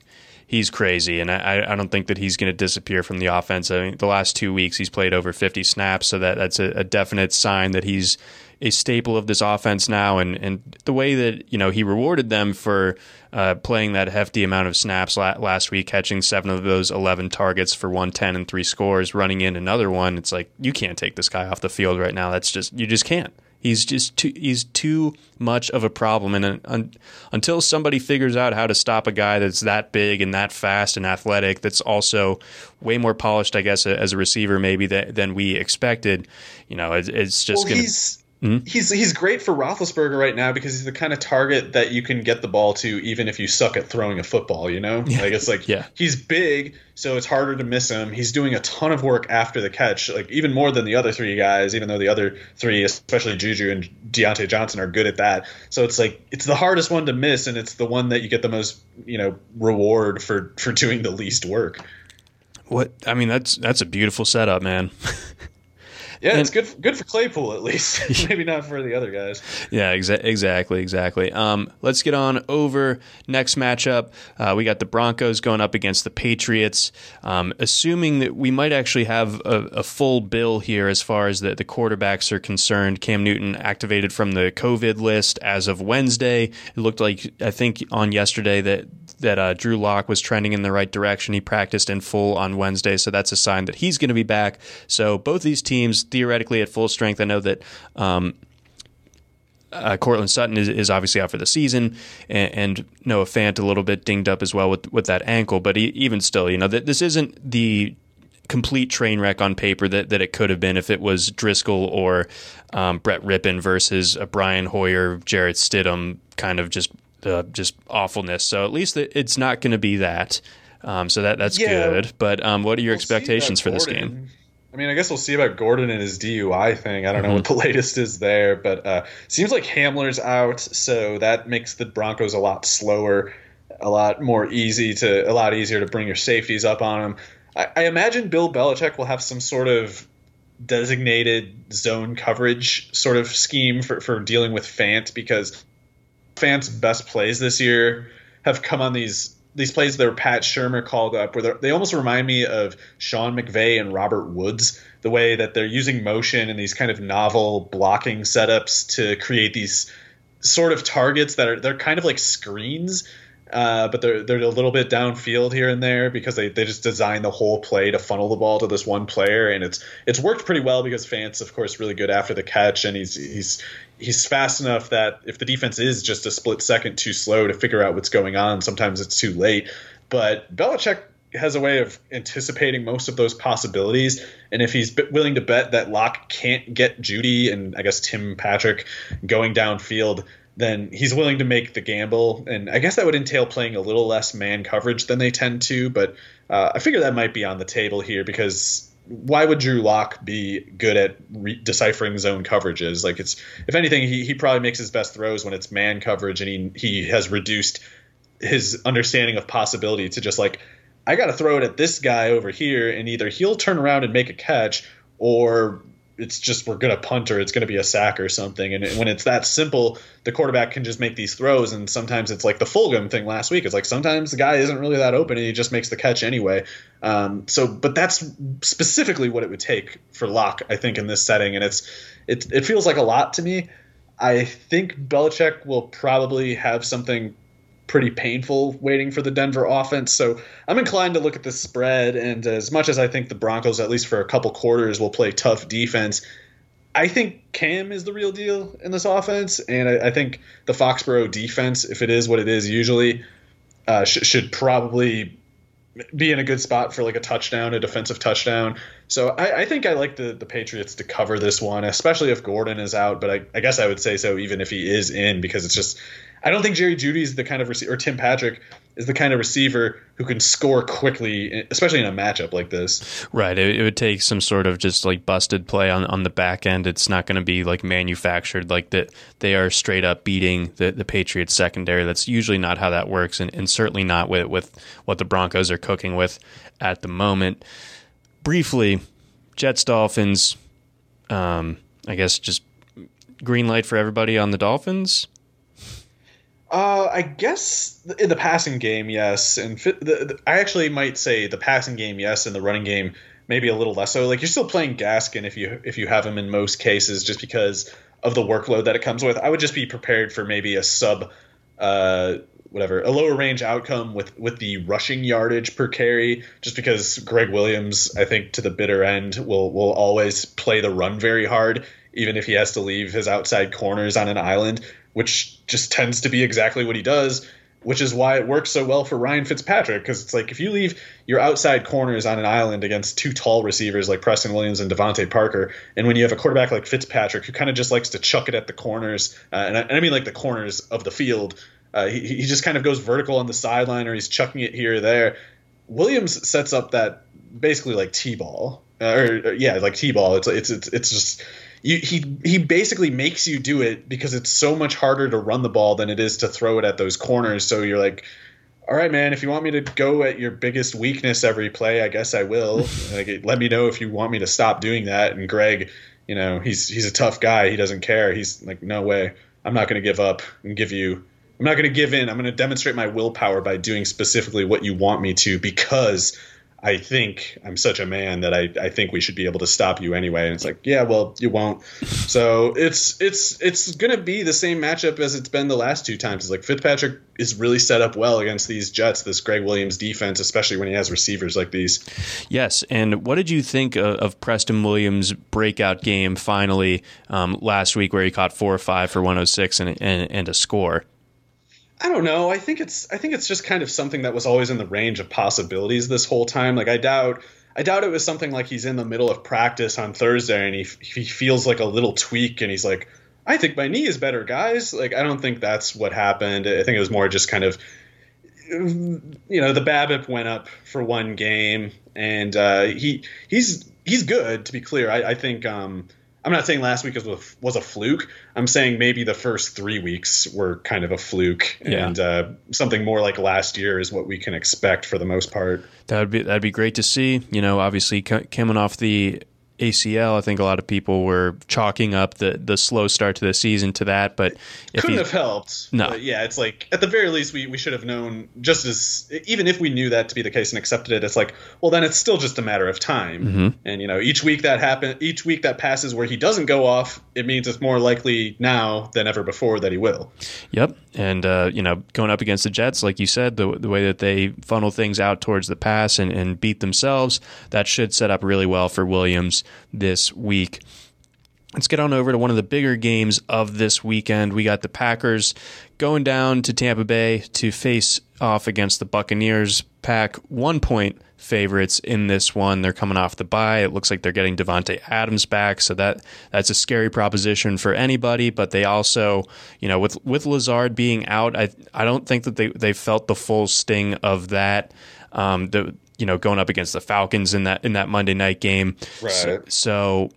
crazy, and I don't think that he's going to disappear from the offense. I mean, the last 2 weeks he's played over 50 snaps, so that's a definite sign that he's a staple of this offense now. And the way that he rewarded them for playing that hefty amount of snaps last week, catching 7 of those 11 targets for 110 and 3 scores, running in another one. It's like you can't take this guy off the field right now. You just can't. He's just too much of a problem, and until somebody figures out how to stop a guy that's that big and that fast and athletic, that's also way more polished, I guess, as a receiver maybe than we expected. It's just going to. He's great for Roethlisberger right now because he's the kind of target that you can get the ball to even if you suck at throwing a football, He's big, so it's harder to miss him. He's doing a ton of work after the catch, like even more than the other three guys, even though the other three, especially Juju and Deontay Johnson, are good at that. So it's like it's the hardest one to miss, and it's the one that you get the most, reward for doing the least work. That's a beautiful setup, man. Yeah, and it's good for Claypool at least. Maybe not for the other guys. Yeah, exactly. Let's get on over next matchup. We got the Broncos going up against the Patriots. Assuming that we might actually have a full bill here as far as the quarterbacks are concerned. Cam Newton activated from the COVID list as of Wednesday. It looked like, I think on yesterday, that Drew Lock was trending in the right direction. He practiced in full on Wednesday, so that's a sign that he's going to be back. So both these teams theoretically at full strength. I know that Cortland Sutton is obviously out for the season, and Noah Fant a little bit dinged up as well with that ankle. But even still, this isn't the complete train wreck on paper that it could have been if it was Driscoll or Brett Rippon versus a Brian Hoyer, Jarrett Stidham kind of just awfulness. So at least it's not going to be that. So that's good. But what are your expectations for this game? I mean, I guess we'll see about Gordon and his DUI thing. I don't know what the latest is there, but seems like Hamler's out, so that makes the Broncos a lot slower, a lot easier to bring your safeties up on them. I imagine Bill Belichick will have some sort of designated zone coverage sort of scheme for dealing with Fant, because Fant's best plays this year have come on these plays that were Pat Shurmur called up, where they almost remind me of Sean McVay and Robert Woods, the way that they're using motion and these kind of novel blocking setups to create these sort of targets they're kind of like screens, but they're a little bit downfield here and there, because they just design the whole play to funnel the ball to this one player, and it's worked pretty well because Fant's, of course, really good after the catch, and he's fast enough that if the defense is just a split second too slow to figure out what's going on, sometimes it's too late. But Belichick has a way of anticipating most of those possibilities, and if he's willing to bet that Locke can't get Judy and I guess Tim Patrick going downfield, then he's willing to make the gamble. And I guess that would entail playing a little less man coverage than they tend to, but I figure that might be on the table here, because why would Drew Lock be good at deciphering zone coverages? Like, it's, if anything, he probably makes his best throws when it's man coverage, and he has reduced his understanding of possibility to just like, I got to throw it at this guy over here, and either he'll turn around and make a catch, or it's just, we're going to punt, or it's going to be a sack or something. And when it's that simple, the quarterback can just make these throws. And sometimes it's like the Fulgham thing last week. It's like sometimes the guy isn't really that open and he just makes the catch anyway. But that's specifically what it would take for Locke, I think, in this setting. And it feels like a lot to me. I think Belichick will probably have something pretty painful waiting for the Denver offense. So I'm inclined to look at the spread, and as much as I think the Broncos, at least for a couple quarters, will play tough defense, I think Cam is the real deal in this offense. And I think the Foxborough defense, if it is what it is usually, should probably be in a good spot for like a defensive touchdown. So I think I like the Patriots to cover this one, especially if Gordon is out. But I guess I would say so even if he is in, because it's just, I don't think Jerry Jeudy is the kind of receiver, or Tim Patrick is the kind of receiver who can score quickly, especially in a matchup like this. Right. It would take some sort of just like busted play on the back end. It's not going to be like manufactured, like that they are straight up beating the Patriots secondary. That's usually not how that works, and certainly not with what the Broncos are cooking with at the moment. Briefly, Jets, Dolphins, I guess just green light for everybody on the Dolphins. I guess in the passing game, yes. And I actually might say the passing game, yes, and the running game, maybe a little less so. Like, you're still playing Gaskin if you have him in most cases, just because of the workload that it comes with. I would just be prepared for maybe a a lower range outcome with the rushing yardage per carry, just because Gregg Williams, I think, to the bitter end, will always play the run very hard, even if he has to leave his outside corners on an island, which just tends to be exactly what he does, which is why it works so well for Ryan Fitzpatrick, because it's like, if you leave your outside corners on an island against two tall receivers like Preston Williams and Devontae Parker, and when you have a quarterback like Fitzpatrick who kind of just likes to chuck it at the corners, and I mean like the corners of the field, he just kind of goes vertical on the sideline, or he's chucking it here or there. Williams sets up that basically like T-ball, like T-ball. It's just... He basically makes you do it, because it's so much harder to run the ball than it is to throw it at those corners. So you're like, All right, man, if you want me to go at your biggest weakness every play, I guess I will. Like, let me know if you want me to stop doing that. And Greg, you know, he's a tough guy. He doesn't care. He's like, no way. I'm not going to give up and give you – I'm not going to give in. I'm going to demonstrate my willpower by doing specifically what you want me to, because I think I'm such a man that I think we should be able to stop you anyway. And it's like, yeah, well, you won't. So it's going to be the same matchup as it's been the last two times. It's like Fitzpatrick is really set up well against these Jets, this Gregg Williams defense, especially when he has receivers like these. Yes, and what did you think of Preston Williams' breakout game finally last week, where he caught 4 or 5 for 106 and a score? I don't know. I think it's just kind of something that was always in the range of possibilities this whole time. Like, I doubt it was something like he's in the middle of practice on Thursday and he feels like a little tweak and he's like, I think my knee is better, guys. Like, I don't think that's what happened. I think it was more just kind of, you know, the BABIP went up for one game, and he's good, to be clear. I think. I'm not saying last week was a fluke. I'm saying maybe the first 3 weeks were kind of a fluke, and something more like last year is what we can expect for the most part. That'd be great to see. You know, obviously coming off the ACL, I think a lot of people were chalking up the slow start to the season to that, but couldn't have helped. No, but yeah, it's like at the very least we should have known, just as even if we knew that to be the case and accepted it, it's like, well, then it's still just a matter of time. Mm-hmm. And you know, each week that passes where he doesn't go off, it means it's more likely now than ever before that he will. Yep, and you know, going up against the Jets, like you said, the way that they funnel things out towards the pass and beat themselves, that should set up really well for Williams this week. Let's get on over to one of the bigger games of this weekend. We got the Packers going down to Tampa Bay to face off against the Buccaneers. Pack 1-point favorites in this one. They're coming off the bye. It looks like they're getting Davante Adams back, so that's a scary proposition for anybody. But they also, you know, with Lazard being out, I don't think that they felt the full sting of that. You know, going up against the Falcons in that Monday night game. Right. So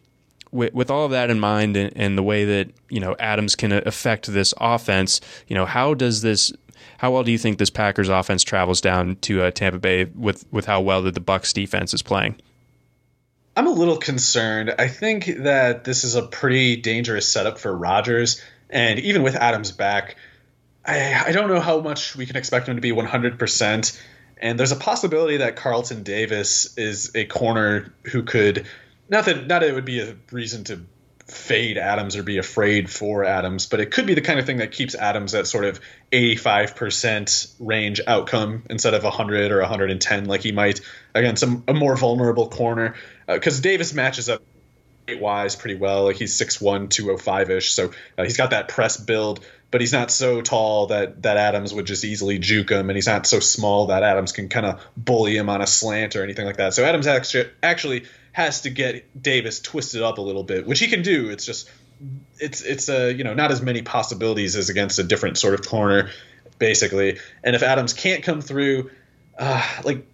with all of that in mind, and the way that, you know, Adams can affect this offense, you know, how well do you think this Packers offense travels down to Tampa Bay with how well that the Bucs defense is playing? I'm a little concerned. I think that this is a pretty dangerous setup for Rodgers, and even with Adams back, I don't know how much we can expect him to be 100%. And there's a possibility that Carlton Davis is a corner who could – not that it would be a reason to fade Adams or be afraid for Adams, but it could be the kind of thing that keeps Adams at sort of 85% range outcome instead of 100 or 110 like he might against a more vulnerable corner, because Davis matches up weight-wise pretty well. Like, he's 6'1", 205-ish, so he's got that press build, but he's not so tall that Adams would just easily juke him, and he's not so small that Adams can kind of bully him on a slant or anything like that. So Adams actually has to get Davis twisted up a little bit, which he can do. It's just it's you know, not as many possibilities as against a different sort of corner, basically. And if Adams can't come through, like,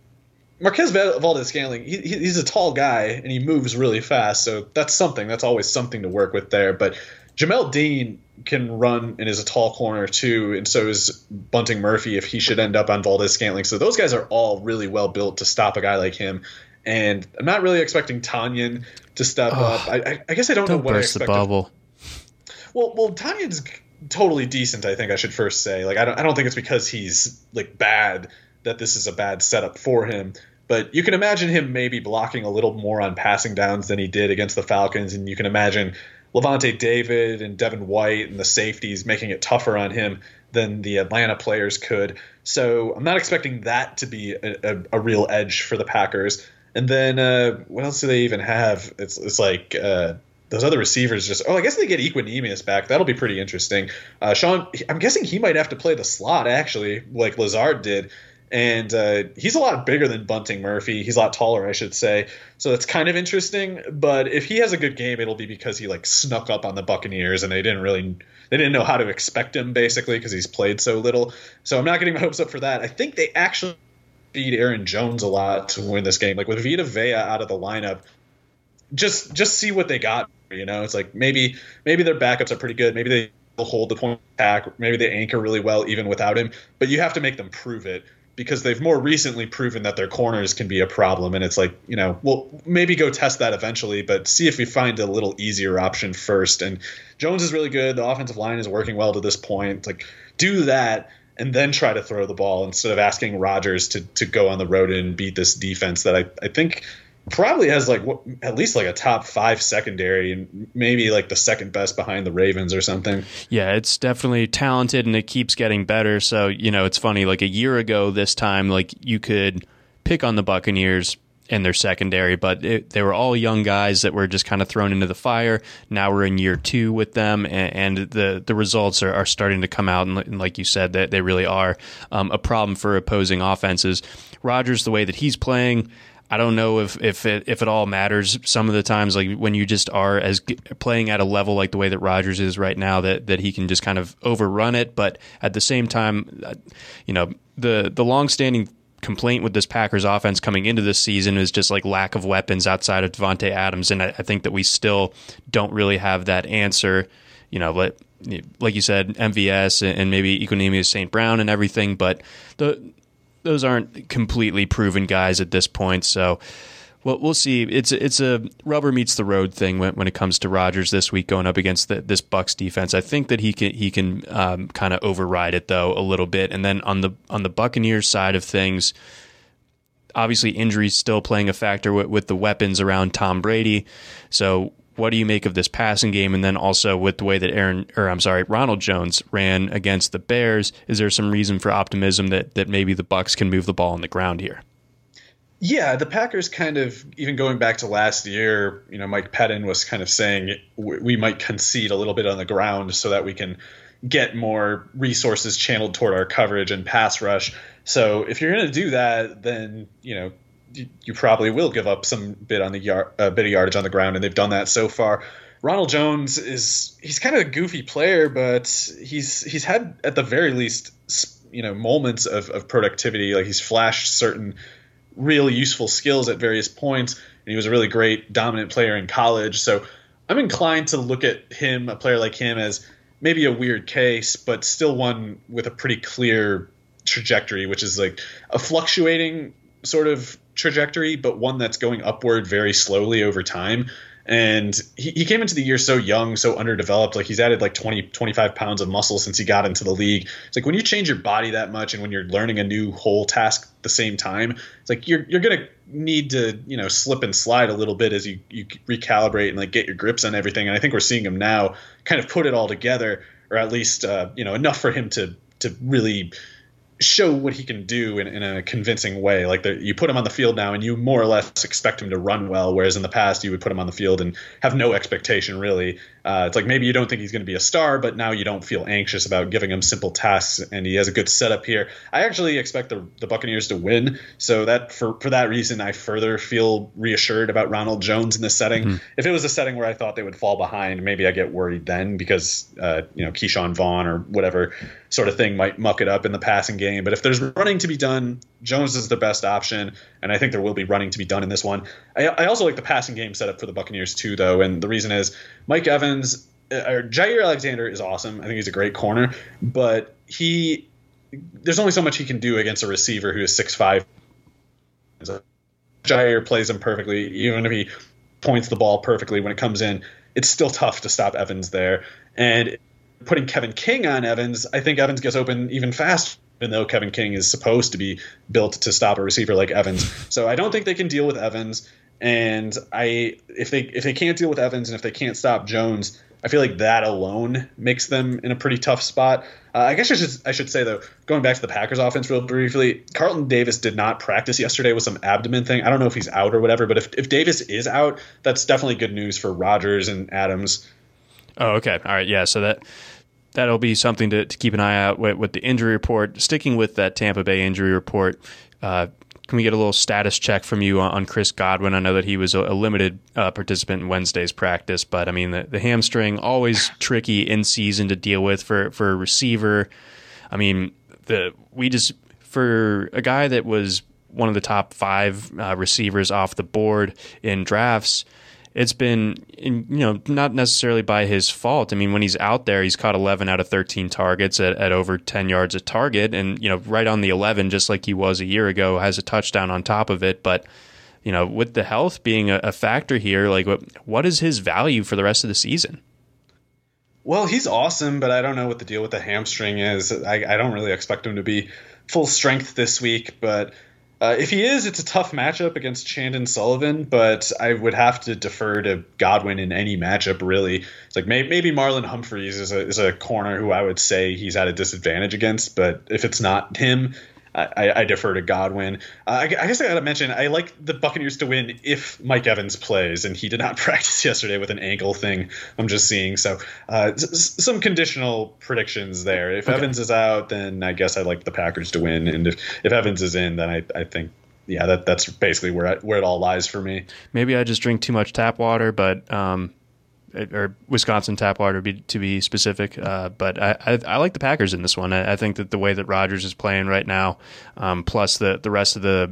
Marquez Valdes-Scantling, he's a tall guy, and he moves really fast, so that's something. That's always something to work with there. But Jamel Dean can run and is a tall corner too, and so is Bunting Murphy if he should end up on Valdes-Scantling. So those guys are all really well built to stop a guy like him. And I'm not really expecting Tanyan to step up. I guess I don't know what I expect. Don't burst the bubble. Well, Tanyan's totally decent, I think I should first say. Like, I don't think it's because he's, like, bad that this is a bad setup for him. But you can imagine him maybe blocking a little more on passing downs than he did against the Falcons, and you can imagine Levante David and Devin White and the safeties making it tougher on him than the Atlanta players could. So I'm not expecting that to be a real edge for the Packers. And then what else do they even have? It's like those other receivers just – oh, I guess they get Equanimeous back. That'll be pretty interesting. Sean, I'm guessing he might have to play the slot actually, like Lazard did. And he's a lot bigger than Bunting Murphy. He's a lot taller, I should say. So that's kind of interesting. But if he has a good game, it'll be because he, like, snuck up on the Buccaneers and they didn't know how to expect him, basically, because he's played so little. So I'm not getting my hopes up for that. I think they actually beat Aaron Jones a lot to win this game. Like, with Vita Vea out of the lineup, just see what they got. You know, it's like maybe their backups are pretty good. Maybe they hold the point back. Maybe they anchor really well even without him. But you have to make them prove it. because they've more recently proven that their corners can be a problem. And it's like, you know, we'll maybe go test that eventually, but see if we find a little easier option first. And Jones is really good. The offensive line is working well to this point. It's like, do that and then try to throw the ball instead of asking Rodgers to go on the road and beat this defense that I think probably has like at least like a top five secondary and maybe like the second best behind the Ravens or something. Yeah, it's definitely talented and it keeps getting better. So, you know, it's funny, like a year ago this time, like you could pick on the Buccaneers and their secondary, but they were all young guys that were just kind of thrown into the fire. Now we're in year two with them, and the results are starting to come out. And like you said, that they really are a problem for opposing offenses. Rodgers, the way that he's playing, I don't know if it all matters some of the times, like when you just are as playing at a level like the way that Rodgers is right now, that he can just kind of overrun it. But at the same time, you know, the longstanding complaint with this Packers offense coming into this season is just like lack of weapons outside of Davante Adams. And I think that we still don't really have that answer, you know, like you said, MVS and maybe Equanimeous St. Brown and everything. But those aren't completely proven guys at this point. So we'll see. It's a rubber meets the road thing when it comes to Rodgers this week going up against this Bucs defense. I think that he can kind of override it though a little bit. And then on the Buccaneers side of things, obviously injuries still playing a factor with the weapons around Tom Brady. So what do you make of this passing game? And then also with the way that Ronald Jones ran against the Bears, is there some reason for optimism that maybe the Bucs can move the ball on the ground here? Yeah, the Packers kind of, even going back to last year, you know, Mike Pettin was kind of saying we might concede a little bit on the ground so that we can get more resources channeled toward our coverage and pass rush. So if you're going to do that, then, you know, you probably will give up some bit of yardage on the ground, and they've done that so far. Ronald Jones he's kind of a goofy player, but he's had at the very least, you know, moments of productivity. Like he's flashed certain real useful skills at various points, and he was a really great dominant player in college. So I'm inclined to look at him, a player like him, as maybe a weird case, but still one with a pretty clear trajectory, which is like a fluctuating sort of trajectory, but one that's going upward very slowly over time. And he came into the year so young, so underdeveloped. Like he's added like 20-25 pounds of muscle since he got into the league. It's like when you change your body that much and when you're learning a new whole task at the same time, it's like you're gonna need to, you know, slip and slide a little bit as you recalibrate and like get your grips on everything. And I think we're seeing him now kind of put it all together, or at least you know, enough for him to really show what he can do in a convincing way. Like you put him on the field now and you more or less expect him to run well, whereas in the past you would put him on the field and have no expectation really. It's like maybe you don't think he's going to be a star, but now you don't feel anxious about giving him simple tasks, and he has a good setup here. I actually expect the Buccaneers to win, so that for that reason I further feel reassured about Ronald Jones in this setting. Mm-hmm. If it was a setting where I thought they would fall behind, maybe I get worried then because you know, Keyshawn Vaughn or whatever sort of thing might muck it up in the passing game. But if there's running to be done, Jones is the best option, and I think there will be running to be done in this one. I also like the passing game setup for the Buccaneers too, though, and the reason is Mike Evans or Jair Alexander is awesome. I think he's a great corner, but there's only so much he can do against a receiver who is 6'5". Jair plays him perfectly, even if he points the ball perfectly when it comes in. It's still tough to stop Evans there, and putting Kevin King on Evans, I think Evans gets open even faster, even though Kevin King is supposed to be built to stop a receiver like Evans. So I don't think they can deal with Evans. And if they can't deal with Evans and if they can't stop Jones, I feel like that alone makes them in a pretty tough spot. I guess I should say, though, going back to the Packers offense real briefly, Carlton Davis did not practice yesterday with some abdomen thing. I don't know if he's out or whatever, but if Davis is out, that's definitely good news for Rodgers and Adams. Oh, okay. All right. Yeah, so that'll be something to keep an eye out with the injury report. Sticking with that Tampa Bay injury report, can we get a little status check from you on Chris Godwin? I know that he was a limited participant in Wednesday's practice, but I mean, the hamstring, always tricky in season to deal with for a receiver. I mean, for a guy that was one of the top five receivers off the board in drafts, it's been, not necessarily by his fault. I mean, when he's out there, he's caught 11 out of 13 targets at over 10 yards a target. And, right on the 11, just like he was a year ago, has a touchdown on top of it. But, with the health being a factor here, like what is his value for the rest of the season? Well, he's awesome, but I don't know what the deal with the hamstring is. I don't really expect him to be full strength this week, but if he is, it's a tough matchup against Chandon Sullivan, but I would have to defer to Godwin in any matchup, really. It's like maybe Marlon Humphreys is a corner who I would say he's at a disadvantage against, but if it's not him, I defer to Godwin. I guess I got to mention, I like the Buccaneers to win if Mike Evans plays, and he did not practice yesterday with an ankle thing I'm just seeing. So some conditional predictions there. If Evans is out, then I guess I like the Packers to win. And if Evans is in, then I think, yeah, that's basically where it all lies for me. Maybe I just drink too much tap water, but or Wisconsin tap water to be specific. But I like the Packers in this one. I think that the way that Rodgers is playing right now, plus the rest of the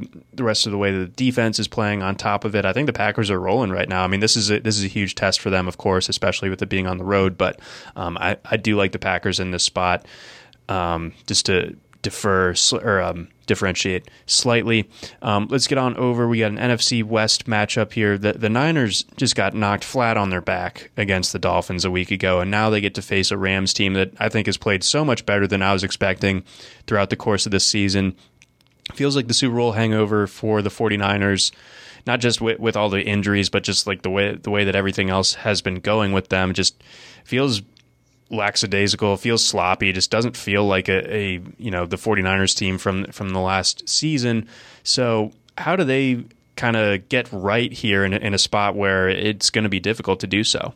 way the defense is playing on top of it, I think the Packers are rolling right now. I mean, this is a huge test for them, of course, especially with it being on the road. But I do like the Packers in this spot, just to differentiate slightly. Let's get on over. We got an NFC West matchup here. The Niners just got knocked flat on their back against the Dolphins a week ago, and now they get to face a Rams team that I think has played so much better than I was expecting throughout the course of this season. Feels like the Super Bowl hangover for the 49ers, not just with all the injuries, but just like the way that everything else has been going with them. Just feels lackadaisical, feels sloppy, just doesn't feel like a the 49ers team from the last season. So how do they kind of get right here in a spot where it's going to be difficult to do so?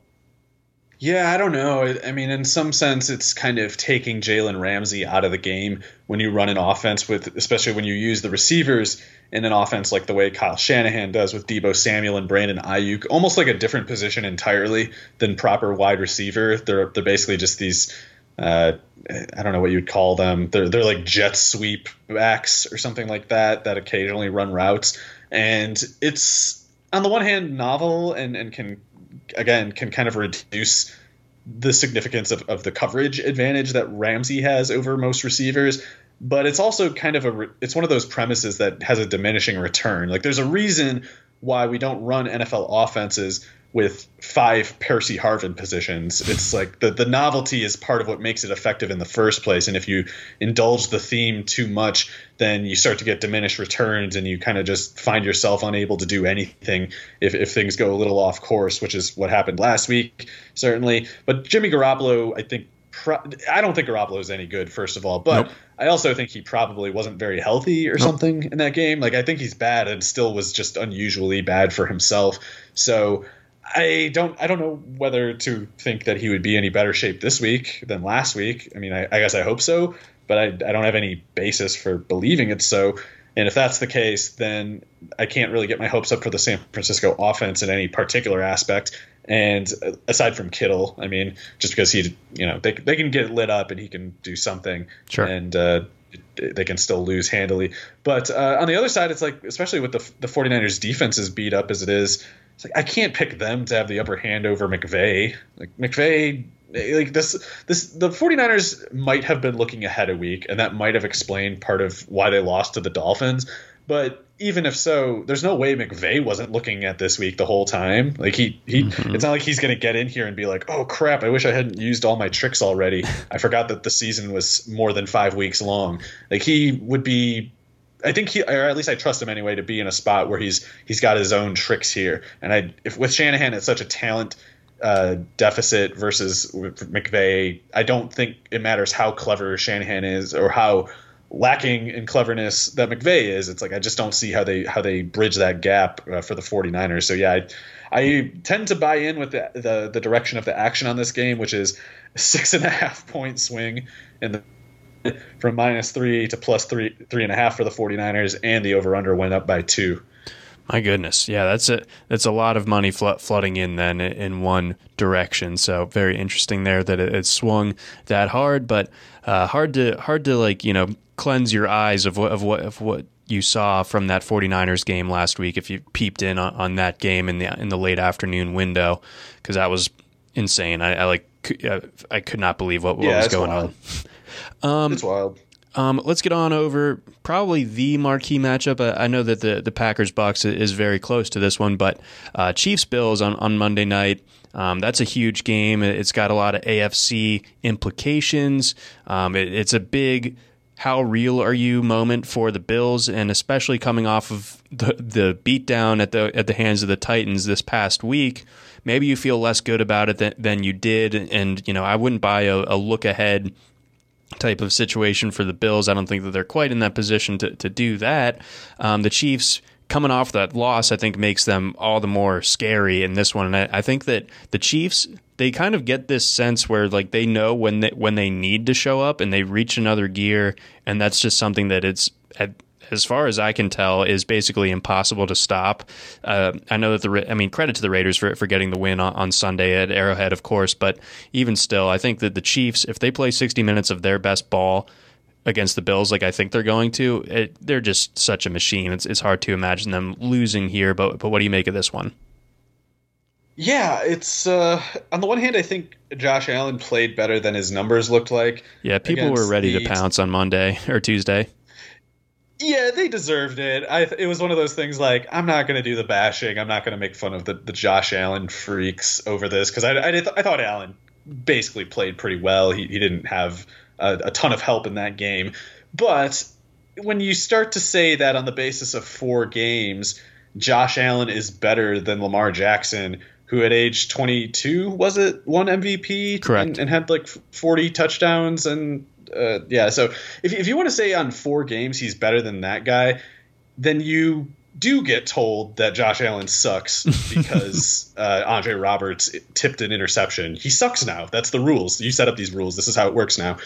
Yeah, I don't know. I mean, in some sense, it's kind of taking Jalen Ramsey out of the game when you run an offense with, especially when you use the receivers in an offense like the way Kyle Shanahan does with Deebo Samuel and Brandon Ayuk, almost like a different position entirely than proper wide receiver. They're basically just these, I don't know what you'd call them. They're like jet sweep backs or something like that occasionally run routes. And it's, on the one hand, novel and can kind of reduce the significance of the coverage advantage that Ramsey has over most receivers. But it's also kind of it's one of those premises that has a diminishing return. Like, there's a reason why we don't run NFL offenses with 5 Percy Harvin positions. It's like the novelty is part of what makes it effective in the first place. And if you indulge the theme too much, then you start to get diminished returns and you kind of just find yourself unable to do anything if things go a little off course, which is what happened last week, certainly. But Jimmy Garoppolo, I don't think Garoppolo's any good, first of all, but nope. I also think he probably wasn't very healthy or something in that game. Like, I think he's bad and still was just unusually bad for himself. So I don't know whether to think that he would be any better shape this week than last week. I mean, I guess I hope so, but I don't have any basis for believing it so. And if that's the case, then I can't really get my hopes up for the San Francisco offense in any particular aspect. And aside from Kittle, I mean, just because he, they can get lit up and he can do something, sure, and they can still lose handily. But on the other side, it's like, especially with the 49ers defense as beat up as it is, it's like I can't pick them to have the upper hand over McVay. Like McVay, like this the 49ers might have been looking ahead a week, and that might have explained part of why they lost to the Dolphins. But even if so, there's no way McVay wasn't looking at this week the whole time. Like it's not like he's going to get in here and be like, "Oh crap, I wish I hadn't used all my tricks already. I forgot that the season was more than 5 weeks long." Like he would be. I think he, or at least I trust him anyway, to be in a spot where he's got his own tricks here. And if with Shanahan, it's such a talent deficit versus McVay. I don't think it matters how clever Shanahan is or how lacking in cleverness that McVay is. It's like I just don't see how they bridge that gap for the 49ers. So yeah, I tend to buy in with the direction of the action on this game, which is 6.5 point swing in the. From -3 to +3.5 for the 49ers, and the over-under went up by 2. My goodness. Yeah, that's a lot of money flooding in then in one direction. So very interesting there that it swung that hard, but hard to like, cleanse your eyes of what you saw from that 49ers game last week, if you peeped in on that game in the late afternoon window, because that was insane. I could not believe what was going on. It's wild. Let's get on over probably the marquee matchup. I know that the Packers-Bucs is very close to this one, but Chiefs-Bills on Monday night, that's a huge game. It's got a lot of AFC implications. It's a big how real are you moment for the Bills, and especially coming off of the beatdown at the hands of the Titans this past week. Maybe you feel less good about it than you did, and I wouldn't buy a look-ahead type of situation for the Bills. I don't think that they're quite in that position to do that. The Chiefs coming off that loss, I think, makes them all the more scary in this one. And I think that the Chiefs, they kind of get this sense where like they know when they need to show up, and they reach another gear. And that's just something that it's, as far as I can tell, is basically impossible to stop. I know that credit to the Raiders for getting the win on Sunday at Arrowhead, of course, but even still, I think that the Chiefs, if they play 60 minutes of their best ball against the Bills, like I think they're going to, they're just such a machine. It's hard to imagine them losing here, but what do you make of this one? Yeah, it's on the one hand, I think Josh Allen played better than his numbers looked like. Yeah, people were ready to pounce on Monday or Tuesday. Yeah, they deserved it. It was one of those things like, I'm not going to do the bashing. I'm not going to make fun of the Josh Allen freaks over this, because I thought Allen basically played pretty well. He didn't have a ton of help in that game. But when you start to say that on the basis of four games, Josh Allen is better than Lamar Jackson, who at age 22, was it, won MVP? Correct. And had like 40 touchdowns and... so if you want to say on four games he's better than that guy, then you do get told that Josh Allen sucks because Andre Roberts tipped an interception. He sucks now. That's the rules. You set up these rules. This is how it works now.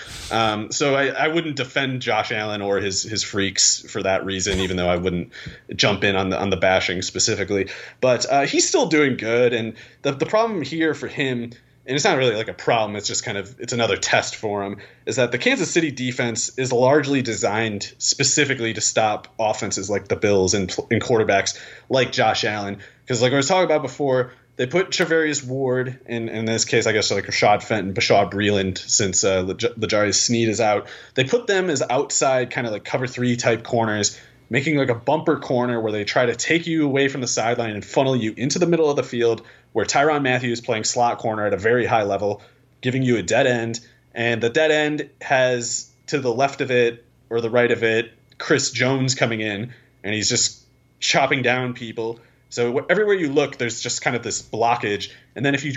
So I wouldn't defend Josh Allen or his freaks for that reason, even though I wouldn't jump in on the bashing specifically. But he's still doing good, and the problem here for him, and it's not really like a problem, it's just kind of, it's another test for him, is that the Kansas City defense is largely designed specifically to stop offenses like the Bills and quarterbacks like Josh Allen. Because like I was talking about before, they put Charvarius Ward, and in this case, I guess like Rashad Fenton, Bashaw Breeland, since L'Jarius Sneed is out, they put them as outside kind of like cover three type corners, making like a bumper corner where they try to take you away from the sideline and funnel you into the middle of the field, where Tyrann Mathieu is playing slot corner at a very high level, giving you a dead end. And the dead end has, to the left of it or the right of it, Chris Jones coming in, and he's just chopping down people. So everywhere you look, there's just kind of this blockage. And then if you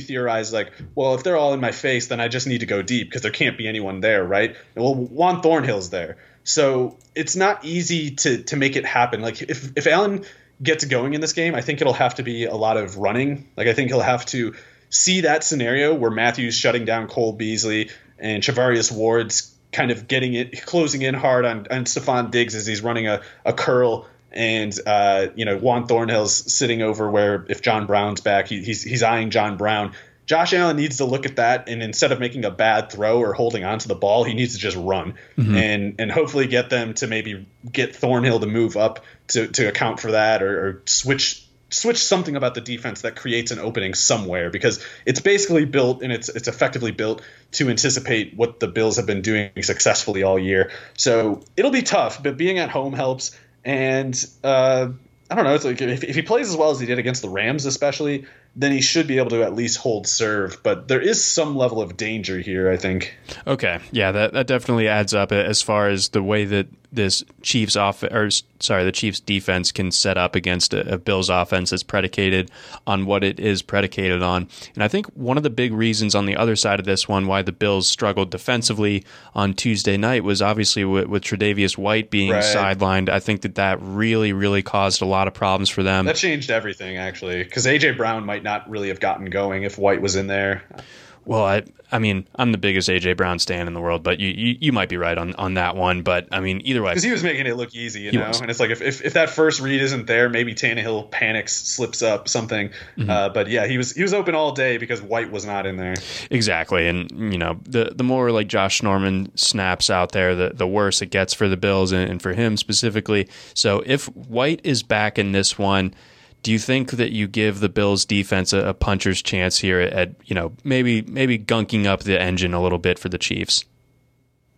theorize like, well, if they're all in my face, then I just need to go deep because there can't be anyone there, right? And well, Juan Thornhill's there. So it's not easy to make it happen. Like if Allen gets going in this game, I think it'll have to be a lot of running. Like I think he'll have to see that scenario where Matthew's shutting down Cole Beasley and Charvarius Ward's kind of getting it, closing in hard on Stephon Diggs as he's running a curl, and Juan Thornhill's sitting over where if John Brown's back, he's eyeing John Brown. Josh Allen needs to look at that, and instead of making a bad throw or holding onto the ball, he needs to just run and hopefully get them to maybe get Thornhill to move up to account for that, or switch something about the defense that creates an opening somewhere, because it's basically built, and it's effectively built to anticipate what the Bills have been doing successfully all year. So it'll be tough, but being at home helps. And I don't know. It's like if he plays as well as he did against the Rams, especially, then he should be able to at least hold serve. But there is some level of danger here, I think. Okay, yeah, that definitely adds up as far as the way that this the Chiefs defense can set up against a Bills offense that's predicated on what it is predicated on. And I think one of the big reasons on the other side of this one why the Bills struggled defensively on Tuesday night was obviously with Tre'Davious White being sidelined. I think that really, really caused a lot of problems for them. That changed everything, actually, because A.J. Brown might not really have gotten going if White was in there. Well, I mean, I'm the biggest A.J. Brown stan in the world, but you might be right on that one. But, I mean, either way. Because he was making it look easy, you know. And it's like if that first read isn't there, maybe Tannehill panics, slips up, something. Mm-hmm. But, yeah, he was open all day because White was not in there. Exactly. And, you know, the more, like, Josh Norman snaps out there, the worse it gets for the Bills and for him specifically. So if White is back in this one, do you think that you give the Bills defense a puncher's chance here at, you know, maybe gunking up the engine a little bit for the Chiefs?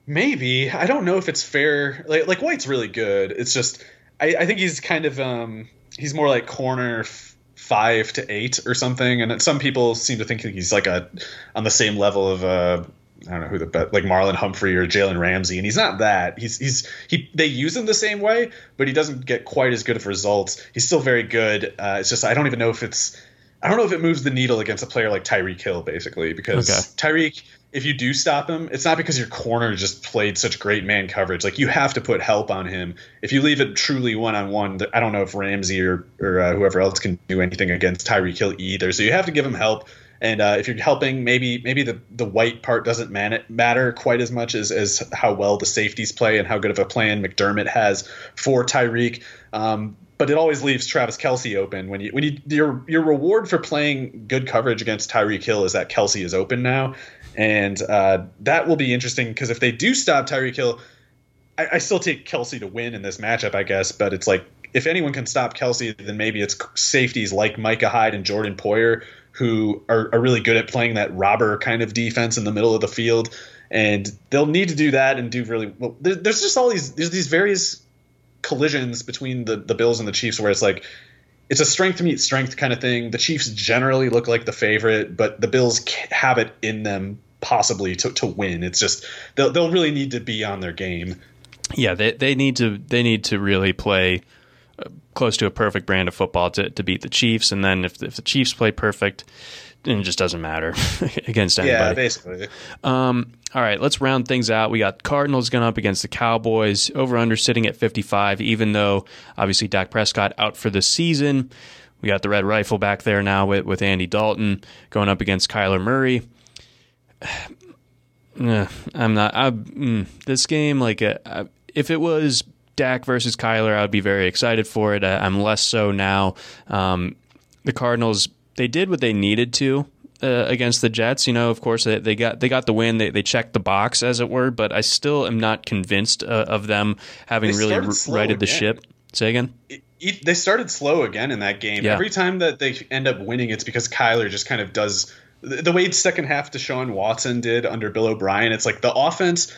Maybe. I don't know if it's fair. Like White's really good. It's just I think he's kind of he's more like corner 5 to 8 or something. And some people seem to think he's like on the same level of I don't know who the best, like Marlon Humphrey or Jalen Ramsey, and he's not that. They use him the same way, but he doesn't get quite as good of results. He's still very good. It's just I don't know if it moves the needle against a player like Tyreek Hill, basically, because Tyreek, if you do stop him, it's not because your corner just played such great man coverage. Like, you have to put help on him. If you leave it truly one-on-one, I don't know if Ramsey or whoever else can do anything against Tyreek Hill either. So you have to give him help. And if you're helping, maybe the White part doesn't matter quite as much as how well the safeties play and how good of a plan McDermott has for Tyreek. But it always leaves Travis Kelce open your reward for playing good coverage against Tyreek Hill is that Kelce is open now, and that will be interesting because if they do stop Tyreek Hill, I still take Kelce to win in this matchup, I guess. But it's like if anyone can stop Kelce, then maybe it's safeties like Micah Hyde and Jordan Poyer, who are really good at playing that robber kind of defense in the middle of the field, and they'll need to do that and do really well. There's just all these various collisions between the Bills and the Chiefs where it's like it's a strength meets strength kind of thing. The Chiefs generally look like the favorite, but the Bills have it in them possibly to win. It's just they'll really need to be on their game. Yeah, they need to really play close to a perfect brand of football to beat the Chiefs, and then if the Chiefs play perfect, then it just doesn't matter against anybody. Yeah, basically. All right, let's round things out. We got Cardinals going up against the Cowboys, over-under sitting at 55, even though obviously Dak Prescott out for the season. We got the Red Rifle back there now with Andy Dalton going up against Kyler Murray. This game, like, if it was Dak versus Kyler, I would be very excited for it. I'm less so now. The Cardinals, they did what they needed to against the Jets. You know, of course, they got the win. They checked the box, as it were. But I still am not convinced of them having really righted the ship. Say again? They started slow again in that game. Yeah. Every time that they end up winning, it's because Kyler just kind of does the way second half Deshaun Watson did under Bill O'Brien. It's like the offense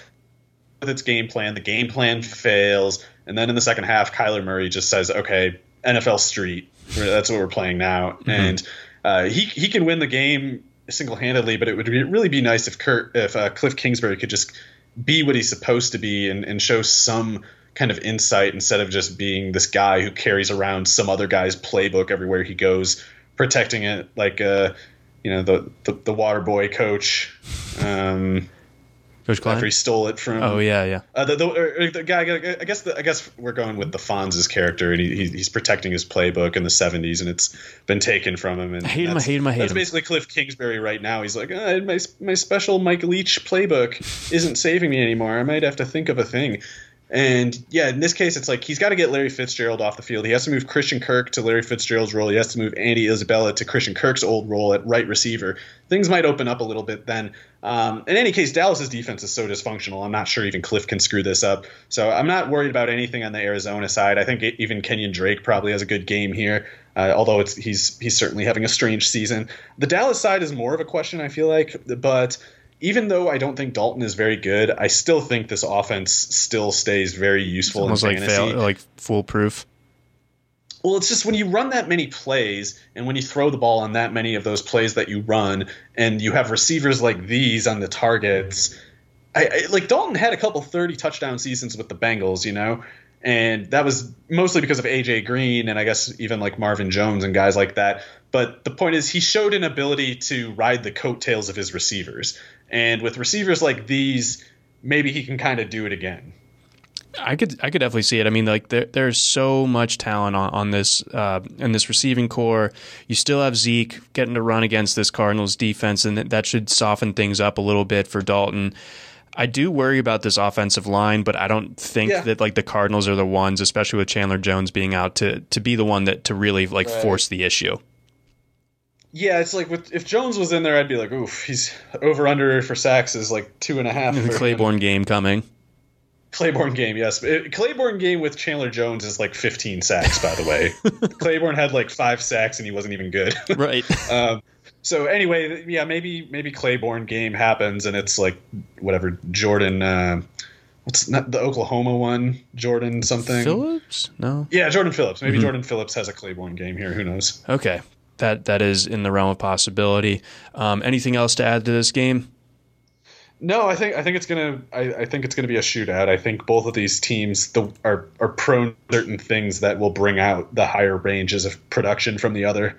with its game plan, the game plan fails, and then in the second half, Kyler Murray just says, okay, NFL Street, that's what we're playing now. Mm-hmm. And he can win the game single-handedly, but it would really be nice if Cliff Kingsbury could just be what he's supposed to be and show some kind of insight instead of just being this guy who carries around some other guy's playbook everywhere he goes, protecting it like the water boy coach. Coach Klein? After he stole it from. Oh yeah. The guy. I guess we're going with the Fonz's character, and he's protecting his playbook in the 70s, and it's been taken from him. And I hate him. That's basically Cliff Kingsbury right now. He's like, my special Mike Leach playbook isn't saving me anymore. I might have to think of a thing. And yeah, in this case, it's like he's got to get Larry Fitzgerald off the field. He has to move Christian Kirk to Larry Fitzgerald's role. He has to move Andy Isabella to Christian Kirk's old role at right receiver. Things might open up a little bit then. In any case, Dallas's defense is so dysfunctional. I'm not sure even Cliff can screw this up. So I'm not worried about anything on the Arizona side. I think even Kenyon Drake probably has a good game here, although he's certainly having a strange season. The Dallas side is more of a question, I feel like, but even though I don't think Dalton is very good, I still think this offense still stays very useful in fantasy. It's almost like foolproof. Well, it's just when you run that many plays and when you throw the ball on that many of those plays that you run and you have receivers like these on the targets, like Dalton had a couple 30 touchdown seasons with the Bengals, you know, and that was mostly because of A.J. Green and I guess even like Marvin Jones and guys like that. But the point is he showed an ability to ride the coattails of his receivers. And with receivers like these, maybe he can kind of do it again. I could definitely see it. I mean, like there's so much talent on this in this receiving core. You still have Zeke getting to run against this Cardinals defense, and that should soften things up a little bit for Dalton. I do worry about this offensive line, but I don't think that like the Cardinals are the ones, especially with Chandler Jones being out, to be the one that to really like force the issue. Yeah, it's like if Jones was in there, I'd be like, oof, he's over under for sacks is like 2.5. The Claiborne game coming. Claiborne game, yes. Claiborne game with Chandler Jones is like 15 sacks, by the way. Claiborne had like 5 sacks and he wasn't even good. Right. So anyway, yeah, maybe Claiborne game happens and it's like whatever Jordan. What's not the Oklahoma one? Jordan something. Phillips? No. Yeah, Jordan Phillips. Maybe Jordan Phillips has a Claiborne game here. Who knows? Okay. That is in the realm of possibility. Anything else to add to this game? No, I think it's gonna be a shootout. I think both of these teams are prone to certain things that will bring out the higher ranges of production from the other.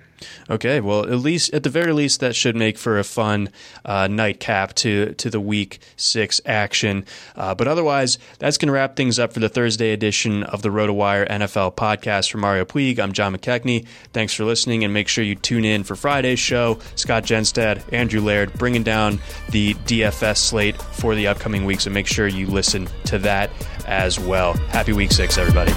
Okay, well, at the very least, that should make for a fun nightcap to the Week 6 action. But otherwise, that's going to wrap things up for the Thursday edition of the Rotowire NFL podcast. For Mario Puig, I'm John McKechnie. Thanks for listening, and make sure you tune in for Friday's show. Scott Genstead, Andrew Laird, bringing down the DFS slate for the upcoming week, so make sure you listen to that as well. Happy Week 6, everybody.